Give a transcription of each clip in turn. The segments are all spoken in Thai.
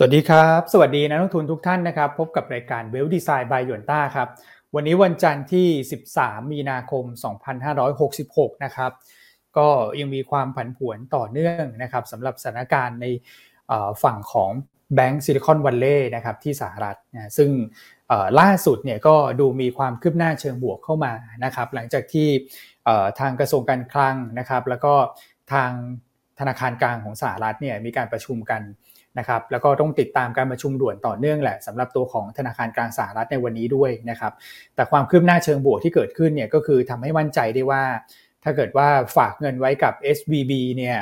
สวัสดีครับสวัสดีนักลงทุนทุกท่านนะครับพบกับรายการ Wealth Design by Yuanta ครับวันนี้วันจันทร์ที่13มีนาคม2566นะครับก็ยังมีความผันผวนต่อเนื่องนะครับสำหรับสถานการณ์ในฝั่งของ Bank Silicon Valley นะครับที่สหรัฐนะซึ่งล่าสุดเนี่ยก็ดูมีความคืบหน้าเชิงบวกเข้ามานะครับหลังจากที่ทางกระทรวงการคลังนะครับแล้วก็ทางธนาคารกลางของสหรัฐเนี่ยมีการประชุมกันนะครับแล้วก็ต้องติดตามการประชุมด่วนต่อเนื่องแหละสำหรับตัวของธนาคารกลางสหรัฐในวันนี้ด้วยนะครับแต่ความคืบหน้าเชิงบวกที่เกิดขึ้นเนี่ยก็คือทำให้มั่นใจได้ว่าถ้าเกิดว่าฝากเงินไว้กับ SVB เนี่ย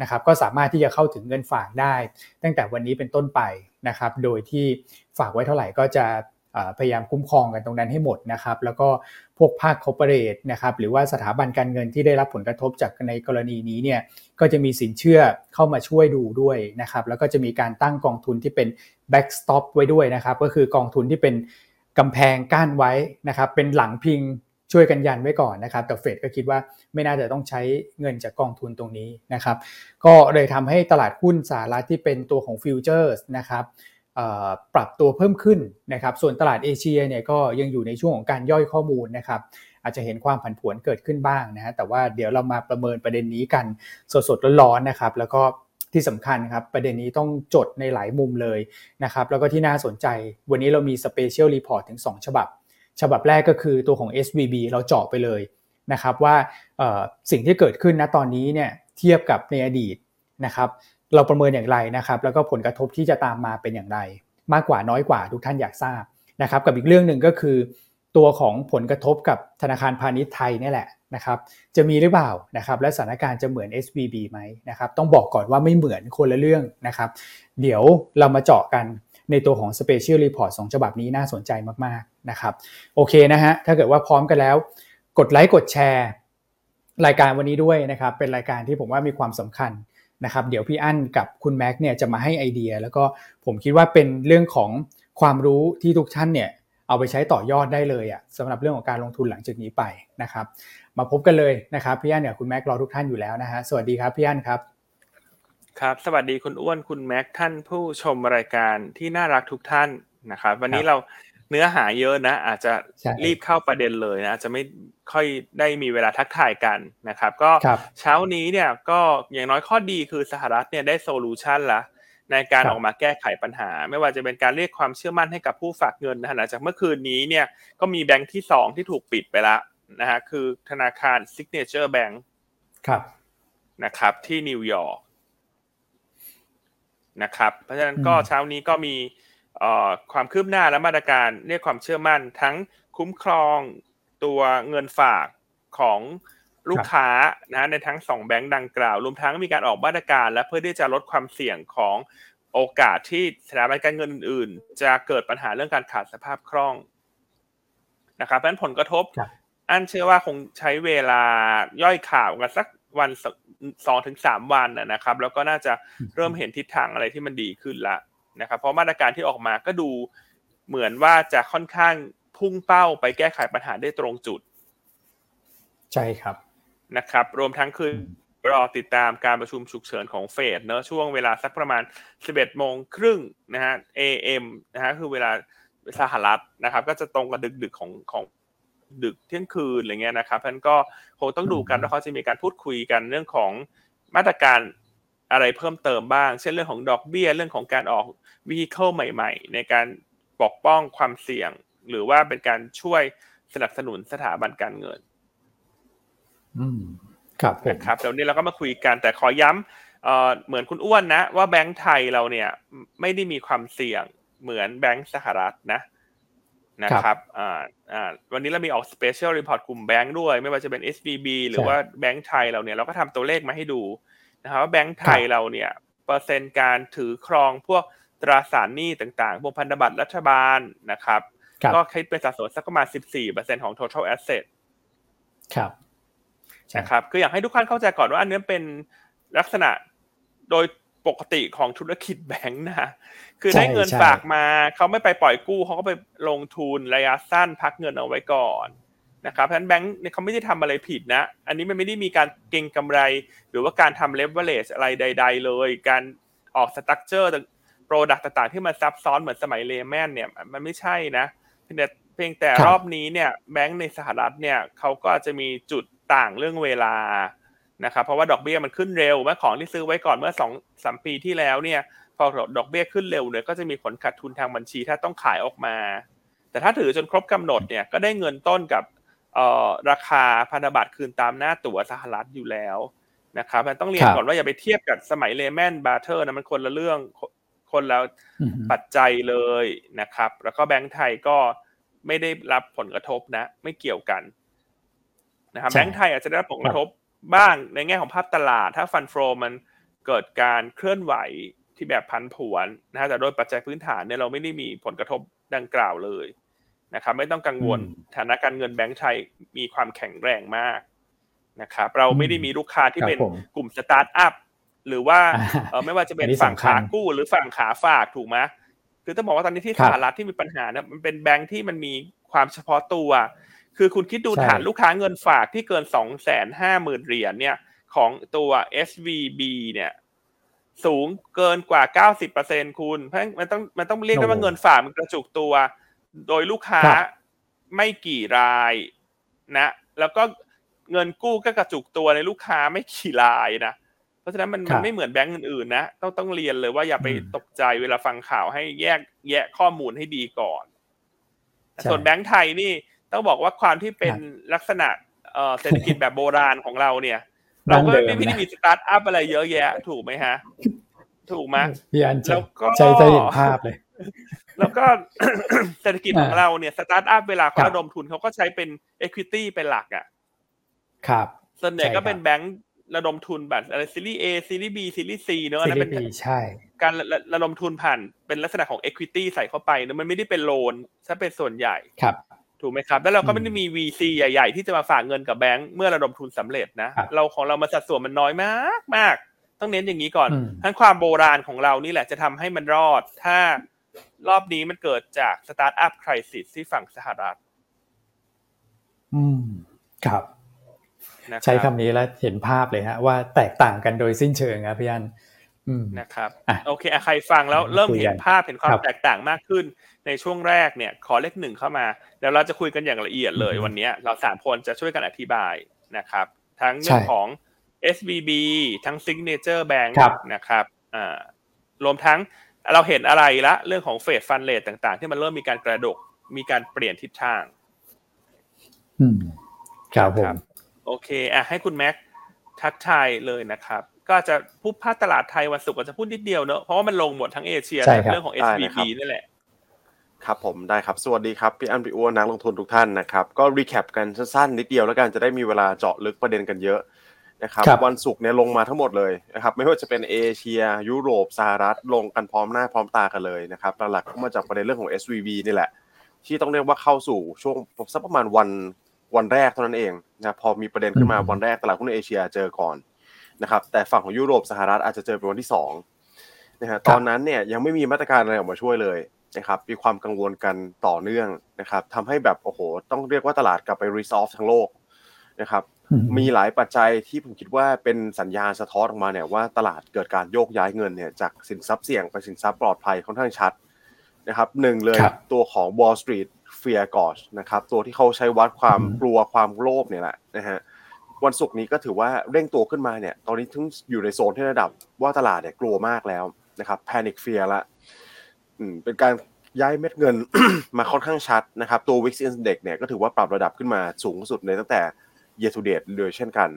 นะครับก็สามารถที่จะเข้าถึงเงินฝากได้ตั้งแต่วันนี้เป็นต้นไปนะครับโดยที่ฝากไว้เท่าไหร่ก็จะพยายามคุ้มครองกันตรงนั้นให้หมดนะครับแล้วก็พวกภาคคอร์ปอเรทนะครับหรือว่าสถาบันการเงินที่ได้รับผลกระทบจากในกรณีนี้เนี่ยก็จะมีสินเชื่อเข้ามาช่วยดูด้วยนะครับแล้วก็จะมีการตั้งกองทุนที่เป็นแบ็กสต็อปไว้ด้วยนะครับก็คือกองทุนที่เป็นกำแพงกั้นไว้นะครับเป็นหลังพิงช่วยกันยันไว้ก่อนนะครับแต่เฟดก็คิดว่าไม่น่าจะต้องใช้เงินจากกองทุนตรงนี้นะครับก็เลยทำให้ตลาดหุ้นสหรัฐที่เป็นตัวของฟิวเจอร์สนะครับปรับตัวเพิ่มขึ้นนะครับส่วนตลาดเอเชียเนี่ยก็ยังอยู่ในช่วงของการย่อยข้อมูลนะครับอาจจะเห็นความผันผวนเกิดขึ้นบ้างนะฮะแต่ว่าเดี๋ยวเรามาประเมินประเด็นนี้กันสดๆร้อนๆนะครับแล้วก็ที่สำคัญครับประเด็นนี้ต้องจดในหลายมุมเลยนะครับแล้วก็ที่น่าสนใจวันนี้เรามีสเปเชียลรีพอร์ตถึง2ฉบับฉบับแรกก็คือตัวของ SVB เราเจาะไปเลยนะครับว่าสิ่งที่เกิดขึ้นณตอนนี้เนี่ยเทียบกับในอดีตนะครับเราประเมินอย่างไรนะครับแล้วก็ผลกระทบที่จะตามมาเป็นอย่างไรมากกว่าน้อยกว่าทุกท่านอยากทราบนะครับกับอีกเรื่องหนึ่งก็คือตัวของผลกระทบกับธนาคารพาณิชย์ไทยนี่แหละนะครับจะมีหรือเปล่านะครับและสถานการณ์จะเหมือน SVB ไหมนะครับต้องบอกก่อนว่าไม่เหมือนคนละเรื่องนะครับเดี๋ยวเรามาเจาะกันในตัวของ Special Report 2ฉบับนี้น่าสนใจมากๆนะครับโอเคนะฮะถ้าเกิดว่าพร้อมกันแล้วกดไลค์กดแชร์รายการวันนี้ด้วยนะครับเป็นรายการที่ผมว่ามีความสำคัญนะครับเดี๋ยวพี่อั้นกับคุณแม็กเนี่ยจะมาให้ไอเดียแล้วก็ผมคิดว่าเป็นเรื่องของความรู้ที่ทุกท่านเนี่ยเอาไปใช้ต่อยอดได้เลยอ่ะสำหรับเรื่องของการลงทุนหลังจากนี้ไปนะครับมาพบกันเลยนะครับพี่อั้นกับคุณแม็กรอทุกท่านอยู่แล้วนะฮะสวัสดีครับพี่อั้นครับครับสวัสดีคุณอ้วนคุณแม็กท่านผู้ชมรายการที่น่ารักทุกท่านนะครับวันนี้เราเนื้อหาเยอะนะอาจจะรีบเข้าประเด็นเลยนะอาจจะไม่ค่อยได้มีเวลาทักทายกันนะครับก็เช้านี้เนี่ยก็อย่างน้อยข้อดีคือสหรัฐเนี่ยได้โซลูชันละในการออกมาแก้ไขปัญหาไม่ว่าจะเป็นการเรียกความเชื่อมั่นให้กับผู้ฝากเงินนะฮะหลังจากเมื่อคืนนี้เนี่ยก็มีแบงค์ที่2ที่ถูกปิดไปละนะฮะคือธนาคาร Signature Bank ครับนะครับที่นิวยอร์กนะครับเพราะฉะนั้นก็เช้านี้ก็มีความคืบหน้าและมาตรการเรียกความเชื่อมั่นทั้งคุ้มครองตัวเงินฝากของลูกค้านะในทั้ง2แบงค์ดังกล่าวรวมทั้งมีการออกมาตรการและเพื่อที่จะลดความเสี่ยงของโอกาสที่สถาบันการเงินอื่นๆจะเกิดปัญหาเรื่องการขาดสภาพคล่องนะครับเพราะฉะนั้นผลกระทบอันเชื่อว่าคงใช้เวลาย่อยข่าวกันสักวัน 2-3 วันนะครับแล้วก็น่าจะเริ่มเห็นทิศทางอะไรที่มันดีขึ้นละนะครับเพราะมาตรการที่ออกมาก็ดูเหมือนว่าจะค่อนข้างพุ่งเป้าไปแก้ไขปัญหาได้ตรงจุดใช่ครับนะครับรวมทั้งคืนรอติดตามการประชุมฉุกเฉินของเฟดเนอะช่วงเวลาสักประมาณ 11:30 น.นะฮะ AM นะฮะคือเวลาสหรัฐนะครับก็จะตรงกับดึกๆของดึกเที่ยงคืนอะไรเงี้ยนะครับท่านก็คงต้องดูกันว่าเขาจะมีการพูดคุยกันเรื่องของมาตรการอะไรเพิ่มเติมบ้างเช่นเรื่องของดอกเบี้ยเรื่องของการออกวีเคิลใหม่ๆในการปกป้องความเสี่ยงหรือว่าเป็นการช่วยสนับสนุนสถาบันการเงินครับนะครับเดี๋ยวนี้เราก็มาคุยกันแต่ขอย้ำเหมือนคุณอ้วนนะว่าแบงก์ไทยเราเนี่ยไม่ได้มีความเสี่ยงเหมือนแบงก์สหรัฐนะครับวันนี้เรามีออก Special Report กลุ่มแบงก์ด้วยไม่ว่าจะเป็น SVB หรือว่าแบงก์ไทยเราเนี่ยเราก็ทำตัวเลขมาให้ดูนะครับว่าแบงก์ไทยเราเนี่ยเปอร์เซ็นต์การถือครองพวกตราสารหนี้ต่างๆพวกพันธบัตรรัฐบาลนะครับก็คิดเป็นสัดส่วนสักประมาณ 14% ของ total asset ครับนะครับคืออยากให้ทุกท่านเข้าใจก่อนว่าอันนี้เป็นลักษณะโดยปกติของธุรกิจแบงก์นะคือได้เงินฝากมาเขาไม่ไปปล่อยกู้เขาก็ไปลงทุนระยะสั้นพักเงินเอาไว้ก่อนนะครับเพราะฉะนั้นแบงก์เนี่ยเขาไม่ได้ทำอะไรผิดนะอันนี้มันไม่ได้มีการเก็งกำไรหรือว่าการทำเลเวอเรจอะไรใดๆเลยการออกสตรัคเจอร์โป product ต่างๆที่มันซับซ้อนเหมือนสมัยเลแมนเนี่ยมันไม่ใช่นะเพียงแต่รอบนี้เนี่ยแบงก์ในสหรัฐเนี่ยเขาก็จะมีจุดต่างเรื่องเวลานะครับเพราะว่าดอกเบี้ยมันขึ้นเร็วเมื่อของที่ซื้อไว้ก่อนเมื่อ 2-3 ปีที่แล้วเนี่ยพอดอกเบี้ยขึ้นเร็วเนี่ยก็จะมีผลขาดทุนทางบัญชีถ้าต้องขายออกมาแต่ถ้าถือจนครบกำหนดเนี่ยก็ได้เงินต้นกับราคาพันธบัตรคืนตามหน้าตั๋วสหรัฐอยู่แล้วนะครับมันต้องเรียนก่อนว่าอย่าไปเทียบกับสมัยเลแมนบาร์เทอร์นะมันคนละเรื่องคนละปัจจัยเลยนะครับแล้วก็แบงก์ไทยก็ไม่ได้รับผลกระทบนะไม่เกี่ยวกันนะครับแบงก์ไทยอาจจะได้รับผลกระทบบ้างในแง่ของภาพตลาดถ้าฟันโฟมันเกิดการเคลื่อนไหวที่แบบผันผวนนะฮะแต่โดยปัจจัยพื้นฐานเนี่ยเราไม่ได้มีผลกระทบดังกล่าวเลยนะครับไม่ต้องกังวลฐานะการเงินแบงก์ไทยมีความแข็งแรงมากนะครับเราไม่ได้มีลูกค้าที่เป็นกลุ่มสตาร์ทอัพหรือว่าไม่ว่าจะเป็นฝั่งขากู้หรือฝั่งขาฝากถูกไหมคือต้องบอกว่าตอนนี้ที่สหรัฐที่มีปัญหานะมันเป็นแบงก์ที่มันมีความเฉพาะตัวคือคุณคิดดูฐานลูกค้าเงินฝากที่เกิน 250,000 เหรียญเนี่ยของตัว SVB เนี่ยสูงเกินกว่า 90% คุณเพราะมันต้องเรียกได้ว่าเงินฝากมันกระจุกตัวโดยลูกค้าไม่กี่รายนะแล้วก็เงินกู้ก็กระจุกตัวในลูกค้าไม่กี่รายนะเพราะฉะนั้นมันไม่เหมือนแบงก์อื่นๆนะต้องเรียนเลยว่าอย่าไปตกใจเวลาฟังข่าวให้แยกแยะข้อมูลให้ดีก่อนส่วนแบงก์ไทยนี่ต้องบอกว่าความที่เป็นลักษณะเศรษฐกิจแบบโบราณของเราเนี่ยเราก็ไม่ได้มีสตาร์ทอัพอะไรเยอะแยะถูกไหมฮะถูกไหมแล้วก็ใจเห็นภาพเลยแล้วก็เศรษฐกิจของเราเนี่ยสตาร์ทอัพเวลาเขาระดมทุนเขาก็ใช้เป็น equity เป็นหลักอ่ะครับส่วนใหญ่ก็เป็นแบงก์ระดมทุนแบบอะไรซีรีส์ A ซีรีส์ B ซีรีส์ C เนอะนั่นเป็นการระดมทุนผ่านเป็นลักษณะของ equity ใส่เข้าไปเนอะมันไม่ได้เป็นโลนซะเป็นส่วนใหญ่ครับถูกไหมครับแล้วเราก็ไม่ได้มี VC ใหญ่ๆที่จะมาฝากเงินกับแบงค์เมื่อระดมทุนสำเร็จนะเราของเรามาสัดส่วนมันน้อยมากๆต้องเน้นอย่างนี้ก่อนทั้งความโบราณของเรานี่แหละจะทำให้มันรอดถ้ารอบนี้มันเกิดจากสตาร์ทอัพไครซิสที่ฝั่งสหรัฐครับใช้คำนี้แล้วเห็นภาพเลยฮะว่าแตกต่างกันโดยสิ้นเชิงครับพี่อันนะครับโอเคใครฟังแล้วเริ่มเห็นภาพเห็นความแตกต่างมากขึ้นในช่วงแรกเนี่ยขอเลข1เข้ามาแล้วเราจะคุยกันอย่างละเอียดเลยวันนี้เรา3คนจะช่วยกันอธิบายนะครับทั้งเรื่องของ SVB ทั้ง Signature Bank นะครับรวมทั้งเราเห็นอะไรละเรื่องของเฟดฟันเรทต่างๆที่มันเริ่มมีการกระดกมีการเปลี่ยนทิศทางครับผมโอเคให้คุณแม็กทักทายเลยนะครับก็จะพูดภาคตลาดไทยวันศุกร์ก็จะพูดนิดเดียวเนอะเพราะว่ามันลงหมดทั้งเอเชียเรื่องของ SVB นั่นแหละครับผมได้ครับสวัสดีครับพี่อั้นพี่อ้วนนักลงทุนทุกท่านนะครับก็รีแคปกันสั้นๆนิดเดียวแล้วกันจะได้มีเวลาเจาะลึกประเด็นกันเยอะนะครับวันศุกร์เนี่ยลงมาทั้งหมดเลยนะครับไม่ว่าจะเป็นเอเชียยุโรปสหรัฐลงกันพร้อมหน้าพร้อมตากันเลยนะครับหลักๆก็มาจากประเด็นเรื่องของ SVB นี่แหละที่ต้องเรียกว่าเข้าสู่ช่วงสักประมาณวันแรกเท่านั้นเองนะพอมีประเด็นขึ้นมาวันแรกตลาดหุ้นเอเชียเจอก่อนนะครับแต่ฝั่งของยุโรปสหรัฐอาจจะเจอเป็นวันที่2นะฮะตอนนั้นเนี่ยยังไม่มีมาตรการอะไรออกมาช่วยเลยนะครับมีความกังวลกันต่อเนื่องนะครับทำให้แบบโอ้โหต้องเรียกว่าตลาดกลับไป risk off ทั้งโลกนะครับมีหลายปัจจัยที่ผมคิดว่าเป็นสัญญาณสะท้อนออกมาเนี่ยว่าตลาดเกิดการโยกย้ายเงินเนี่ยจากสินทรัพย์เสี่ยงไปสินทรัพย์ปลอดภัยค่อนข้างชัดนะครับ1เลยตัวของ Wall Street Fear Gauge นะครับตัวที่เขาใช้วัดความกลัวความโลภเนี่ยแหละนะฮะวันศุกร์นี้ก็ถือว่าเร่งตัวขึ้นมาเนี่ยตอนนี้ถึงอยู่ในโซนที่ระดับว่าตลาดเนี่ยกลัวมากแล้วนะครับ Panic Fear ละเป็นการย้ายเม็ดเงิน มาค่อนข้างชัดนะครับตัว Wix Index เนี่ยก็ถือว่าปรับระดับขึ้นมาสูงสุดในตั้งแต่ Year to Date เลยเช่นกัน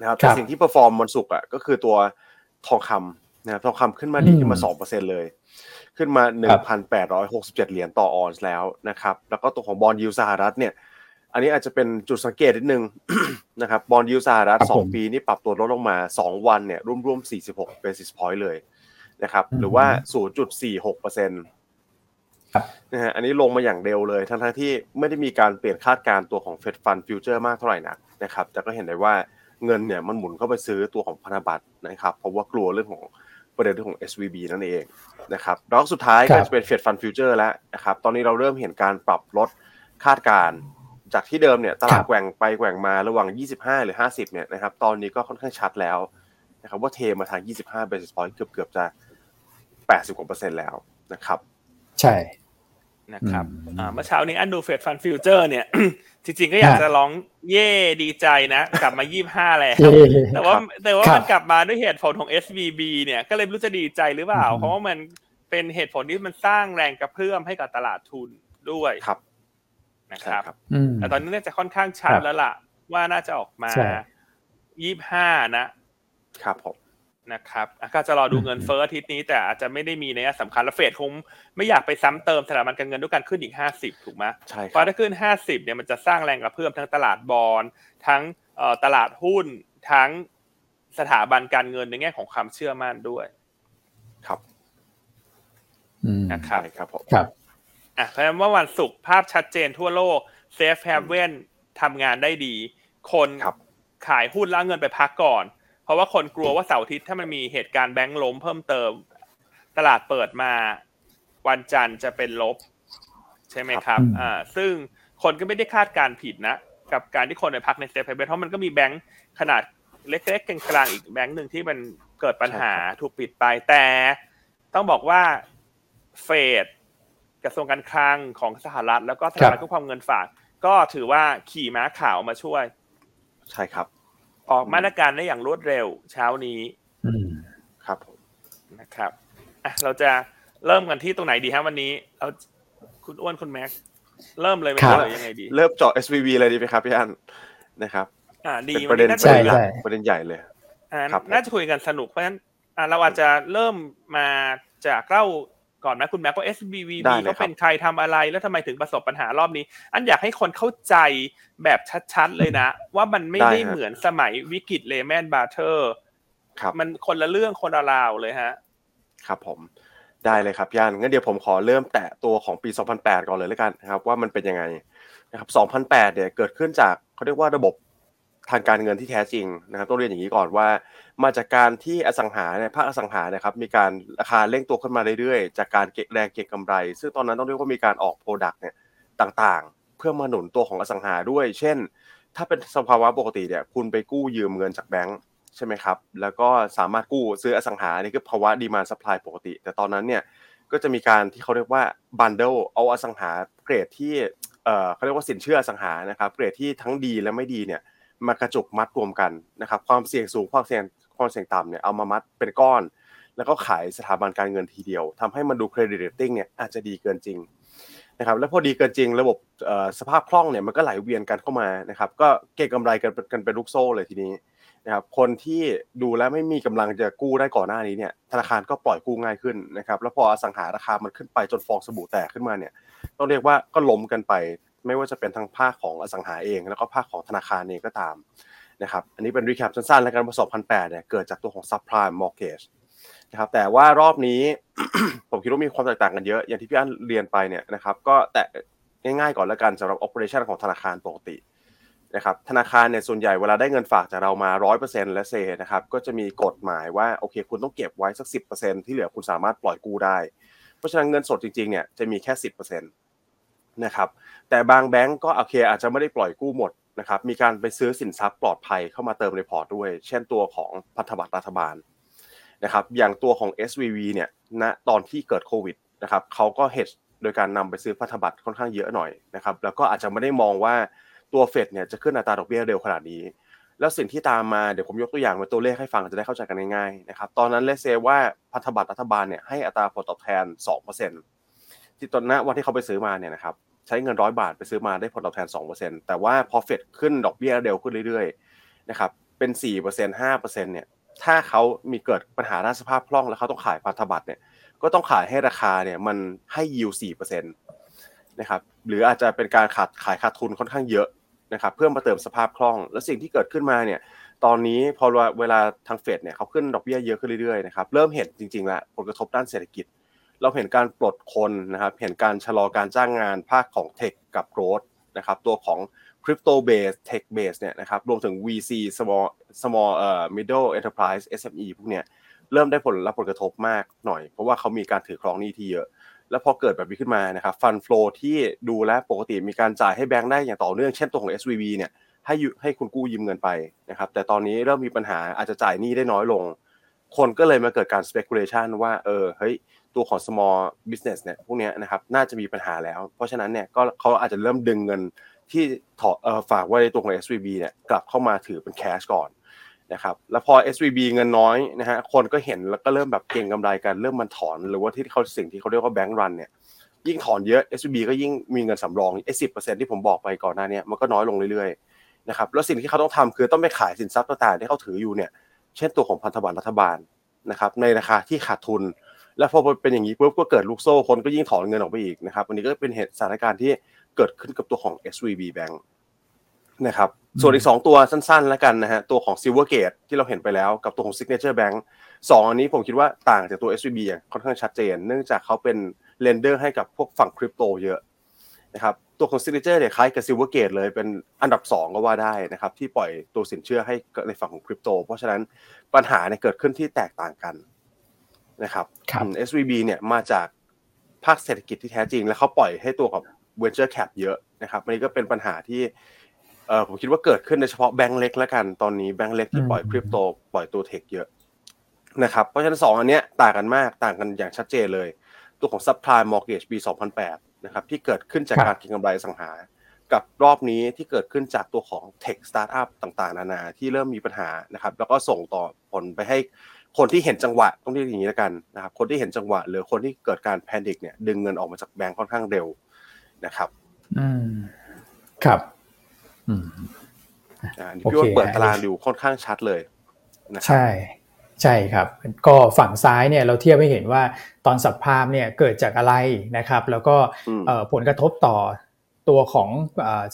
นะครับแต่สิ่งที่ perform วันศุกร์อ่ะก็คือตัวทองคำนะครับทองคำขึ้นมาดีขึ้นมา 2% เลยขึ้นมา 1,867 เหรียญต่อออนซ์แล้วนะครับแล้วก็ตัวของบอนด์ยิลด์สหรัฐเนี่ยอันนี้อาจจะเป็นจุดสังเกตนิดนึง นะครับบอนด์ยิลด์สหรัฐ2ปีนี่ปรับตัวลดลงมา2วันเนี่ยร่วมๆ46 basis point เลยนะครับหรือว่า 0.46% ครับนะฮะอันนี้ลงมาอย่างเร็วเลยทั้งที่ไม่ได้มีการเปลี่ยนคาดการณ์ตัวของ Fed Fund Future มากเท่าไหร่นักนะครับแต่ก็เห็นได้ว่าเงินเนี่ยมันหมุนเข้าไปซื้อตัวของพันธบัตรนะครับเพราะว่ากลัวเรื่องของประเด็นเรื่องของ SVB นั่นเองนะครับแล้วสุดท้ายก็จะเป็น Fed Fund Future แล้วนะครับตอนนี้เราเริ่มเห็นการปรับลดคาดการณ์จากที่เดิมเนี่ยตลาดแกว่งไปแกว่งมาระหว่าง25หรือ50เนี่ยนะครับตอนนี้ก็ค่อนข้างชัดแล้วนะครับว่าเทมาทาง25 basis point เกือบจะ 80กว่า%แล้วนะครับใช่นะครับเมื่อเช้านี้อันดูเฟดฟันฟิวเจอร์เนี่ย จริงๆก็อยากจะร้องเย่ดีใจนะกลับมา25แล้ว แต่ว่ามันกลับมาด้วยเหตุผลของ SVB เนี่ยก็เลยไม่รู้จะดีใจหรือเปล่าเพราะว่ามันเป็นเหตุผลที่มันสร้างแรงกระเพื่อมให้กับตลาดทุนด้วยนะครับแต่ตอนนี้น่าจะค่อนข้างชัดแล้วล่ะว่าน่าจะออกมา25นะครับผมนะครับก็จะรอดูเงินเฟ้ออาทิตย์นี้แต่อาจจะไม่ได้มีนัยสำคัญและเฟดคงไม่อยากไปซ้ำเติมสถาบันการเงินด้วยการขึ้นอีก50ถูกไหมใช่ครับเพราะถ้าขึ้น50เนี่ยมันจะสร้างแรงกระเพื่อมทั้งตลาดบอนด์ทั้งตลาดหุ้นทั้งสถาบันการเงินในแง่ของความเชื่อมั่นด้วยครับนะครับครับผมครับเพราะฉะนั้นว่าวันศุกร์ภาพชัดเจนทั่วโลกเซฟแฮฟเว่นทำงานได้ดีคนขายหุ้นแล้วเงินไปพักก่อนเพราะว่าคนกลัวว่าเสาร์อาทิตย์ถ้ามันมีเหตุการณ์แบงก์ล้มเพิ่มเติมตลาดเปิดมาวันจันทร์จะเป็นลบใช่ไหมครับซึ่งคนก็ไม่ได้คาดการผิดนะกับการที่คนไปพักในเซฟแฮฟเว่นเพราะมันก็มีแบงก์ขนาดเล็กๆกลางๆอีกแบงก์นึงที่มันเกิดปัญหาถูกปิดไปแต่ต้องบอกว่าเฟดกระทรวงการคลังของสหรัฐแล้วก็ธนาคารควบคุมเงินฝากก็ถือว่าขี่ม้าขาวมาช่วยใช่ครับออกมาตรการได้อย่างรวดเร็วเช้านี้ครับผมนะครับเราจะเริ่มกันที่ตรงไหนดีฮะวันนี้เอาคุณอ้วนคุณแม็กเริ่มเลยมั้ยครับยังไงดีเริ่มเจาะ SVB เลยดีมั้ยครับพี่อั้นนะครับดีประเด็นใหญ่เลยน่าจะคุยกันสนุกเพราะฉะนั้นเราอาจจะเริ่มมาจากเล่าก่อนนะคุณแม็กว่า SVB ก็เป็นใครทำอะไรแล้วทำไมถึงประสบปัญหารอบนี้อันอยากให้คนเข้าใจแบบชัดๆเลยนะว่ามันไม่ได้เหมือนสมัยวิกฤตเลแมนบาร์เทอร์มันคนละเรื่องคนละราวเลยฮะครับผมได้เลยครับย่านงั้นเดี๋ยวผมขอเริ่มแตะตัวของปี2008ก่อนเลยแล้วกันนะครับว่ามันเป็นยังไงนะครับ2008เนี่ยเกิดขึ้นจากเขาเรียกว่าระบบทางการเงินที่แท้จริงนะครับต้องเรียนอย่างนี้ก่อนว่ามาจากการที่อสังหาเนี่ยภาคอสังหานะครับมีการราคาเร่งตัวขึ้นมาเรื่อยๆจากการแรงเก็งกำไรซึ่งตอนนั้นต้องเรียกว่ามีการออกโปรดักต์เนี่ยต่างๆเพื่อมาหนุนตัวของอสังหาด้วยเช่นถ้าเป็นสภาวะปกติเนี่ยคุณไปกู้ยืมเงินจากแบงค์ใช่ไหมครับแล้วก็สามารถกู้ซื้ออสังหานี่คือภาวะดีมานด์ซัพพลายปกติแต่ตอนนั้นเนี่ยก็จะมีการที่เขาเรียกว่าบันเดิลเอาอสังหาเกรดที่เขาเรียกว่าสินเชื่ออสังหานะครับเกรดที่ทั้งดีและไม่ดีเนี่ยมากระจุกมัดรวมกันนะครับความเสี่ยงสูงความเสี่ยงต่ำเนี่ยเอามามัดเป็นก้อนแล้วก็ขายสถาบันการเงินทีเดียวทำให้มันดูเครดิตเรตติ้งเนี่ยอาจจะดีเกินจริงนะครับแล้วพอดีเกินจริงระบบสภาพคล่องเนี่ยมันก็ไหลเวียนกันเข้ามานะครับก็เก็งกำไรกันเป็นลูกโซ่เลยทีนี้นะครับคนที่ดูแล้วไม่มีกำลังจะกู้ได้ก่อนหน้านี้เนี่ยธนาคารก็ปล่อยกู้ง่ายขึ้นนะครับแล้วพออสังหาราคามันขึ้นไปจนฟองสบู่แตกขึ้นมาเนี่ยต้องเรียกว่าก็ล้มกันไปไม่ว่าจะเป็นทางภาคของอสังหาเองแล้วก็ภาคของธนาคารเองก็ตามนะครับอันนี้เป็นรีแคปสั้นๆแล้วกันประสบ2008เนี่ยเกิดจากตัวของซับไพรม์มอร์เกจนะครับแต่ว่ารอบนี้ ผมคิดว่ามีความแตกต่างกันเยอะอย่างที่พี่อั้นเรียนไปเนี่ยนะครับก็แต่ง่ายๆก่อนแล้วกันสำหรับโอเปอเรชั่นของธนาคารปกตินะครับธนาคารเนี่ยส่วนใหญ่เวลาได้เงินฝากจากเรามา 100% และเซนะครับก็จะมีกฎหมายว่าโอเคคุณต้องเก็บไว้สัก 10% ที่เหลือคุณสามารถปล่อยกู้ได้เพราะฉะนั้นเงินสดจริงๆเนี่ยจะมีแค่ 10%นะครับแต่บางแบงก์ก็โอเคอาจจะไม่ได้ปล่อยกู้หมดนะครับมีการไปซื้อสินทรัพย์ปลอดภัยเข้ามาเติมในพอร์ตด้วยเช่นตัวของพันธบัตรรัฐบาลนะครับอย่างตัวของ SVB เนี่ยณตอนที่เกิดโควิดนะครับเขาก็เฮดโดยการนำไปซื้อพันธบัตรค่อนข้างเยอะหน่อยนะครับแล้วก็อาจจะไม่ได้มองว่าตัวเฟดเนี่ยจะขึ้นอัตราดอกเบี้ยเร็วขนาดนี้แล้วสิ่งที่ตามมาเดี๋ยวผมยกตัวอย่างเป็นตัวเลขให้ฟังจะได้เข้าใจกันง่ายๆนะครับตอนนั้นเลทเซว่าพันธบัตรรัฐบาลเนี่ยให้อัตราผลตอบแทน 2% ที่ตอนณวันที่เขาไปซื้อมาเนี่ยนะครับใช้เงิน100 บาทไปซื้อมาได้ผลตอบแทน 2% แต่ว่าพอเฟดขึ้นดอกเบี้ยเร็วขึ้นเรื่อยๆนะครับเป็น 4% 5% เนี่ยถ้าเขามีเกิดปัญหาด้านสภาพคล่องแล้วเขาต้องขายพันธบัตรเนี่ยก็ต้องขายให้ราคาเนี่ยมันให้yield 4% นะครับหรืออาจจะเป็นการขายขาดทุนค่อนข้างเยอะนะครับเพื่อมาเติมสภาพคล่องและสิ่งที่เกิดขึ้นมาเนี่ยตอนนี้พอเวลาทางเฟดเนี่ยเขาขึ้นดอกเบี้ยเยอะขึ้นเรื่อยๆนะครับเริ่มเห็นจริงๆแล้วผลกระทบด้านเศรษฐกิจเราเห็นการปลดคนนะครับเห็นการชะลอการจ้างงานภาคของเทคกับโกรทนะครับตัวของคริปโตเบสเทคเบสเนี่ยนะครับรวมถึง VC small middle enterprise SME พวกเนี้ยเริ่มได้ผลกระทบมากหน่อยเพราะว่าเขามีการถือครองหนี้ที่เยอะแล้วพอเกิดแบบนี้ขึ้นมานะครับฟันโฟลที่ดูแลปกติมีการจ่ายให้แบงค์ได้อย่างต่อเนื่องเช่นตัวของ SVB เนี่ยให้คุณกู้ยืมเงินไปนะครับแต่ตอนนี้เริ่มมีปัญหาอาจจะจ่ายหนี้ได้น้อยลง คนก็เลยมาเกิดการ speculation ว่าเฮ้ยตัวของ small business เนี่ยพวกเนี้ยนะครับน่าจะมีปัญหาแล้วเพราะฉะนั้นเนี่ยก็เขาอาจจะเริ่มดึงเงินที่ฝากไว้ในตัวของ SVB เนี่ยกลับเข้ามาถือเป็นแคชก่อนนะครับแล้วพอ SVB เงินน้อยนะฮะคนก็เห็นแล้วก็เริ่มแบบเก็งกำไรกันเริ่มมันถอนหรือว่าที่เขาสิ่งที่เขาเรียกว่า bank run เนี่ยยิ่งถอนเยอะ SVB ก็ยิ่งมีเงินสำรองไอ้ 10% ที่ผมบอกไปก่อนหน้านี้มันก็น้อยลงเรื่อยๆนะครับแล้วสิ่งที่เขาต้องทำคือต้องไปขายสินทรัพย์ต่างๆที่เขาถืออยู่เนี่ยเช่นตัวของพันธบัตรรัฐบาลนะครับในราคาที่ขาดทุนแล้วพอเป็นอย่างนี้ปุ๊บก็เกิดลูกโซ่คนก็ยิ่งถอนเงินออกไปอีกนะครับอันนี้ก็เป็นเหตุสถานการณ์ที่เกิดขึ้นกับตัวของ SVB Bank นะครับส่วนอีก2ตัวสั้นๆแล้วกันนะฮะตัวของ Silvergate ที่เราเห็นไปแล้วกับตัวของ Signature Bank 2อันนี้ผมคิดว่าต่างจากตัว SVB อย่างค่อนข้างชัดเจนเนื่องจากเขาเป็นเลนเดอร์ให้กับพวกฝั่งคริปโตเยอะนะครับตัวของ Signature เนี่ยคล้ายกับ Silvergate เลยเป็นอันดับ2ก็ว่าได้นะครับที่ปล่อยตัวสินเชื่อให้ในฝั่งของคริปโตเพราะฉะนั้นปัญหาเนี่ยเกิดขึ้นที่แตกต่างกันนะครับSVB เนี่ยมาจากภาคเศรษฐกิจที่แท้จริงแล้วเขาปล่อยให้ตัวของ Venture Cap เยอะนะครับอันนี้ก็เป็นปัญหาที่ผมคิดว่าเกิดขึ้นโดยเฉพาะแบงค์เล็กละกันตอนนี้แบงค์เล็กที่ปล่อยคริปโตปล่อยตัวเทคเยอะนะครับเพราะฉะนั้น2อันเนี้ยต่างกันมากต่างกันอย่างชัดเจนเลยตัวของ Subprime Mortgage ปี2008นะครับที่เกิดขึ้นจากการเก็งกำไรอสังหากับรอบนี้ที่เกิดขึ้นจากตัวของ Tech Startup ต่างๆนานาที่เริ่มมีปัญหานะครับแล้วก็ส่งต่อผลไปให้คนที่เห็นจังหวะต้องเรียกอย่างนี้ละกันนะครับคนที่เห็นจังหวะหรือคนที่เกิดการแพนิคเนี่ยดึงเงินออกมาจากแบงค์ค่อนข้างเร็วนะครับครับนี่พี่ว่าเปิดตารางดูค่อนข้างชัดเลยนะครับใช่ครับก็ฝั่งซ้ายเนี่ยเราเทียบให้เห็นว่าตอนสับพามเนี่ยเกิดจากอะไรนะครับแล้วก็ผลกระทบต่อตัวของ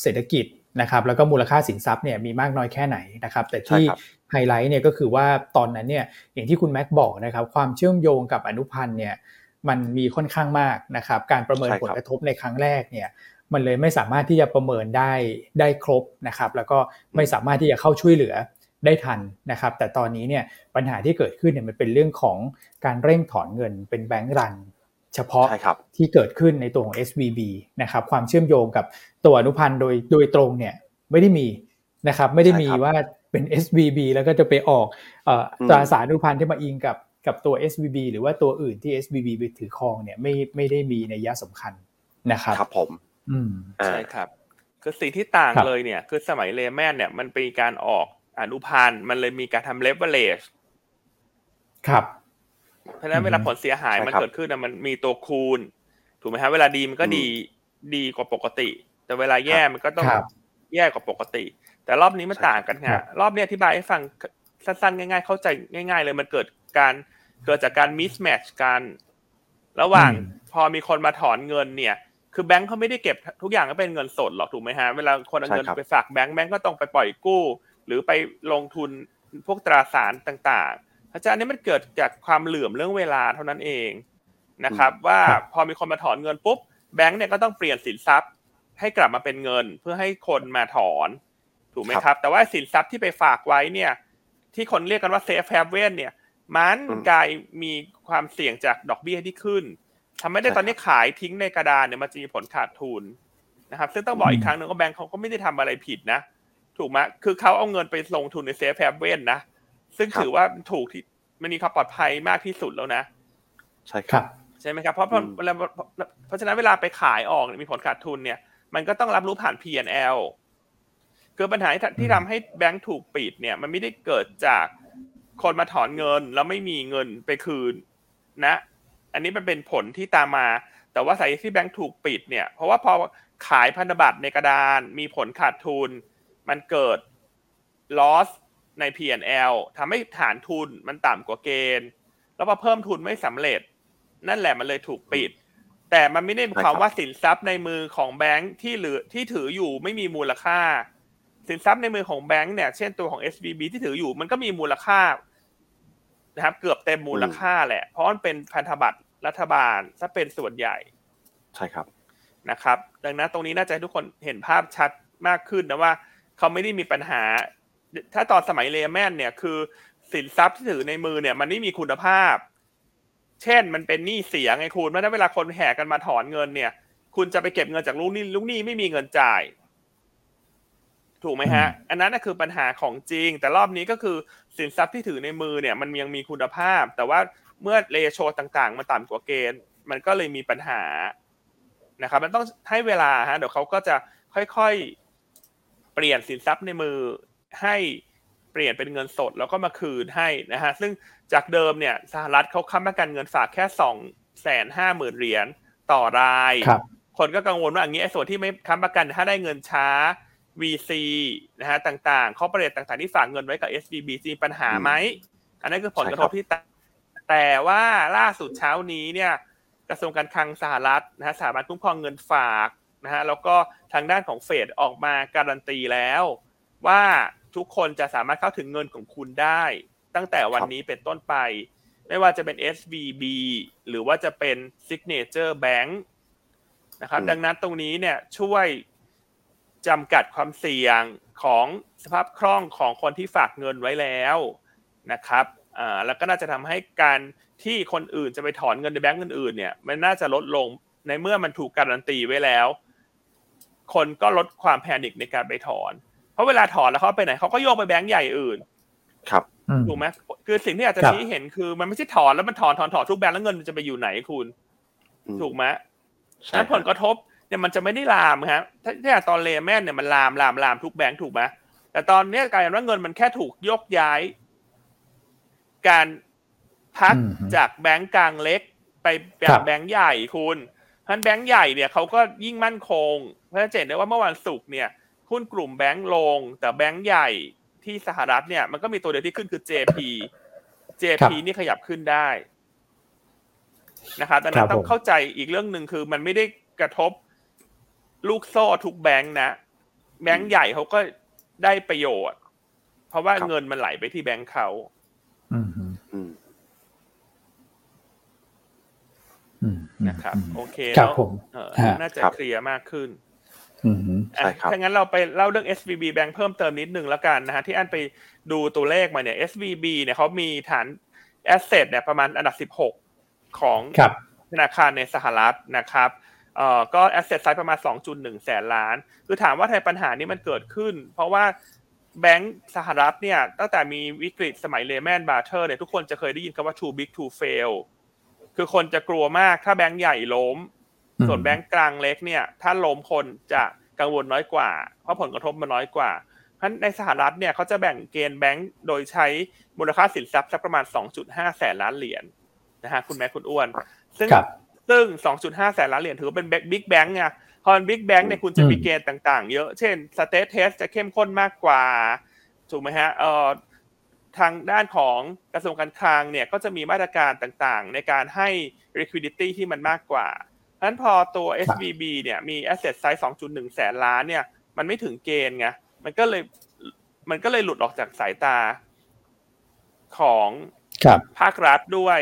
เศรษฐกิจนะครับแล้วก็มูลค่าสินทรัพย์เนี่ยมีมากน้อยแค่ไหนนะครับแต่ที่ไฮไลท์เนี่ยก็คือว่าตอนนั้นเนี่ยอย่างที่คุณแม็กบอกนะครับความเชื่อมโยงกับอนุพันธ์เนี่ยมันมีค่อนข้างมากนะครับการประเมินผลกระทบในครั้งแรกเนี่ยมันเลยไม่สามารถที่จะประเมินได้ครบนะครับแล้วก็ไม่สามารถที่จะเข้าช่วยเหลือได้ทันนะครับแต่ตอนนี้เนี่ยปัญหาที่เกิดขึ้นเนี่ยมันเป็นเรื่องของการเร่งถอนเงินเป็นแบงก์รันเฉพาะที่เกิดขึ้นในตัวของ SVB นะครับความเชื่อมโยงกับตัวอนุพันธ์โดยตรงเนี่ยไม่ได้มีนะครับไม่ได้มีว่าเป็น SVB แล้วก็จะไปออกตราสารอนุพันธ์ที่มาอิงกับตัว SVB หรือว่าตัวอื่นที่ SVB ไปถือครองเนี่ยไม่ได้มีนัยยะสำคัญนะครับครับผมใช่ครับคือสิ่งที่ต่างเลยเนี่ยคือสมัยเลแมนเนี่ยมันเป็นการออกอนุพันธ์มันเลยมีการทำเลเวอเรจครับเพราะฉะนั้นเวลาผลเสียหายมันเกิดขึ้นมันมีตัวคูณถูกไหมฮะเวลาดีมันก็ดีกว่าปกติแต่เวลาแย่มันก็ต้องแย่กว่าปกติแต่รอบนี้มันต่างกันฮะรอบนี้อธิบายให้ฟังสั้นๆง่ายๆเข้าใจง่ายๆเลยมันเกิดจากการมิสแมทช์กันระหว่างพอมีคนมาถอนเงินเนี่ยคือแบงค์เขาไม่ได้เก็บทุกอย่างก็เป็นเงินสดหรอกถูกไหมฮะเวลาคนเอาเงินไปฝากแบงค์ก็ต้องไปปล่อยกู้หรือไปลงทุนพวกตราสารต่างๆอาจารย์อันนี้มันเกิดจากความเหลื่อมเรื่องเวลาเท่านั้นเองนะครับว่าพอมีคนมาถอนเงินปุ๊บแบงค์เนี่ยก็ต้องเปลี่ยนสินทรัพย์ให้กลับมาเป็นเงินเพื่อให้คนมาถอนถูกไหมครับแต่ว่าสินทรัพย์ที่ไปฝากไว้เนี่ยที่คนเรียกกันว่าเซฟแฮฟเว่นเนี่ยมันกลายมีความเสี่ยงจากดอกเบี้ยที่ขึ้นทำไม่ได้ตอนนี้ขายทิ้งในกระดานเนี่ยมันจะมีผลขาดทุนนะครับซึ่งต้องบอกอีกครั้งหนึ่งว่าแบงค์เขาก็ไม่ได้ทำอะไรผิดนะถูกไหมคือเขาเอาเงินไปลงทุนในเซฟแฮฟเว่นนะซึ่งถือว่าถูกที่มันมีความปลอดภัยมากที่สุดแล้วนะใช่ครับใช่ไหมครับเพราะฉะนั้นเวลาไปขายออกมีผลขาดทุนเนี่ยมันก็ต้องรับรู้ผ่าน P&L คือปัญหาที่ทำให้แบงค์ถูกปิดเนี่ยมันไม่ได้เกิดจากคนมาถอนเงินแล้วไม่มีเงินไปคืนนะอันนี้มันเป็นผลที่ตามมาแต่ว่าสาเหตุที่แบงค์ถูกปิดเนี่ยเพราะว่าพอขายพันธบัตรในกระดานมีผลขาดทุนมันเกิด loss ใน P&L ทำให้ฐานทุนมันต่ำกว่าเกณฑ์แล้วพอเพิ่มทุนไม่สำเร็จนั่นแหละมันเลยถูกปิดแต่มันไม่ได้ความว่าสินทรัพย์ในมือของแบงค์ที่เหลือที่ถืออยู่ไม่มีมูลค่าสินทรัพย์ในมือของแบงค์เนี่ยเช่นตัวของ SVB ที่ถืออยู่มันก็มีมูลค่านะครับเกือบเต็มมูลค่าแหละเพราะมันเป็นพันธบัตรรัฐบาลซะเป็นส่วนใหญ่ใช่ครับนะครับดังนั้นตรงนี้น่าจะให้ทุกคนเห็นภาพชัดมากขึ้นนะว่าเขาไม่ได้มีปัญหาถ้าตอนสมัยเลแมนเนี่ยคือสินทรัพย์ที่ถือในมือเนี่ยมันไม่มีคุณภาพเช่นมันเป็นหนี้เสียไงคุณเมื่อเวลาคนแห่กันมาถอนเงินเนี่ยคุณจะไปเก็บเงินจากลูกหนี้ไม่มีเงินจ่ายถูกไหมฮะอันนั้นน่ะคือปัญหาของจริงแต่รอบนี้ก็คือ สินทรัพย์ที่ถือในมือเนี่ยมันยังมีคุณภาพแต่ว่าเมื่อเรโชต่างๆมันต่ำกว่าเกณฑ์มันก็เลยมีปัญหานะครับมันต้องให้เวลาฮะเดี๋ยวเขาก็จะค่อยๆเปลี่ยนสินทรัพย์ในมือให้เปลี่ยนเป็นเงินสดแล้วก็มาคืนให้นะฮะซึ่งจากเดิมเนี่ยสหรัฐเขาค้ำประกันเงินฝากแค่ 250,000 เหรียญต่อรายคนก็กังวลว่าอย่างนี้ไอ้ส่วนที่ไม่ค้ำประกันถ้าได้เงินช้า VC นะฮะต่างๆคอร์ปอเรทต่างๆที่ฝากเงินไว้กับ SVB มีปัญหาไหมอันนั้นคือผลกระทบที่แต่ว่าล่าสุดเช้านี้เนี่ยกระทรวงการคลังสหรัฐนะฮะสถาบันคุ้มครองเงินฝากนะฮะแล้วก็ทางด้านของเฟดออกมาการันตีแล้วว่าทุกคนจะสามารถเข้าถึงเงินของคุณได้ตั้งแต่วันนี้เป็นต้นไปไม่ว่าจะเป็น SVB หรือว่าจะเป็น Signature Bank นะครับดังนั้นตรงนี้เนี่ยช่วยจำกัดความเสี่ยงของสภาพคล่องของคนที่ฝากเงินไว้แล้วนะครับแล้วก็น่าจะทำให้การที่คนอื่นจะไปถอนเงินในแบงก์อื่นๆเนี่ยมันน่าจะลดลงในเมื่อมันถูกการันตีไว้แล้วคนก็ลดความแพนิคในการไปถอนเพราะเวลาถอนแล้วเขาไปไหนเขาก็โยกไปแบงก์ใหญ่อื่นครับถูกไหมคือสิ่งที่อาจจะชี้เห็นคือมันไม่ใช่ถอนแล้วมันถอนทุกแบงก์แล้วเงินมันจะไปอยู่ไหนคุณถูกไหมนั้นผลกระทบเนี่ยมันจะไม่ได้ลามครับถ้าตอนเลแมนเนี่ยมันลามทุกแบงก์ถูกไหมแต่ตอนนี้กลายเป็นว่าเงินมันแค่ถูกยกย้ายการพักจากแบงก์กลางเล็กไปแบงก์ใหญ่คุณเพราะฉะนั้นแบงก์ใหญ่เนี่ยเขาก็ยิ่งมั่นคงเพราะฉะนั้นเห็นได้ว่าเมื่อวันศุกร์เนี่ยหุ้นกลุ่มแบงก์ลงแต่แบงก์ใหญ่ที่สหรัฐเนี่ยมันก็มีตัวเดียวที่ขึ้นคือ JP นี่ขยับขึ้นได้นะครับแต่ต้องเข้าใจอีกเรื่องนึงคือมันไม่ได้กระทบลูกโซ่ทุกแบงก์นะแบงก์ใหญ่เขาก็ได้ประโยชน์เพราะว่าเงินมันไหลไปที่แบงก์เขานะครับโอเคแล้วน่าจะเคลียร์มากขึ้นถ้างั้นเราไปเล่าเรื่อง SVB Bank เพิ่มเติมนิดนึงแล้วกันนะฮะที่อันไปดูตัวเลขมาเนี่ย SVB เนี่ยเขามีฐาน asset เนี่ยประมาณอันดับ16ของธนาคารในสหรัฐนะครับก็ asset size ประมาณ 2.1 แสนล้านคือถามว่าทำไมปัญหานี้มันเกิดขึ้นเพราะว่าแบงก์สหรัฐเนี่ยตั้งแต่มีวิกฤตสมัย Lehman Brothers เนี่ยทุกคนจะเคยได้ยินคำว่า too big to fail คือคนจะกลัวมากถ้าแบงก์ใหญ่ล้มส่วนแบงก์กลางเล็กเนี่ยถ้าล้มคนจะกังวลน้อยกว่าเพราะผลกระทบมันน้อยกว่าเพราะในสหรัฐเนี่ยเขาจะแบ่งเกณฑ์แบงก์โดยใช้มูลค่าสินทรัพย์สักประมาณ 2.5 แสนล้านเหรียญนะฮะคุณแม่คุณอ้วนซึ่ง 2.5 แสนล้านเหรียญถือเป็นบิ๊กแบงก์ไงพอเป็นบิ๊กแบงก์เนี่ยคุณจะมีเกณฑ์ต่างๆเยอะเช่นสเตทเทสจะเข้มข้นมากกว่าถูกไหมฮะทางด้านของกระทรวงการคลังเนี่ยก็จะมีมาตรการต่างๆในการให้ liquidity ที่มันมากกว่านั้นพอตัว SVB เนี่ยมี asset size 2.1 แสนล้านเนี่ยมันไม่ถึงเกณฑ์ไงมันก็เลยหลุดออกจากสายตาของภาครัฐด้วย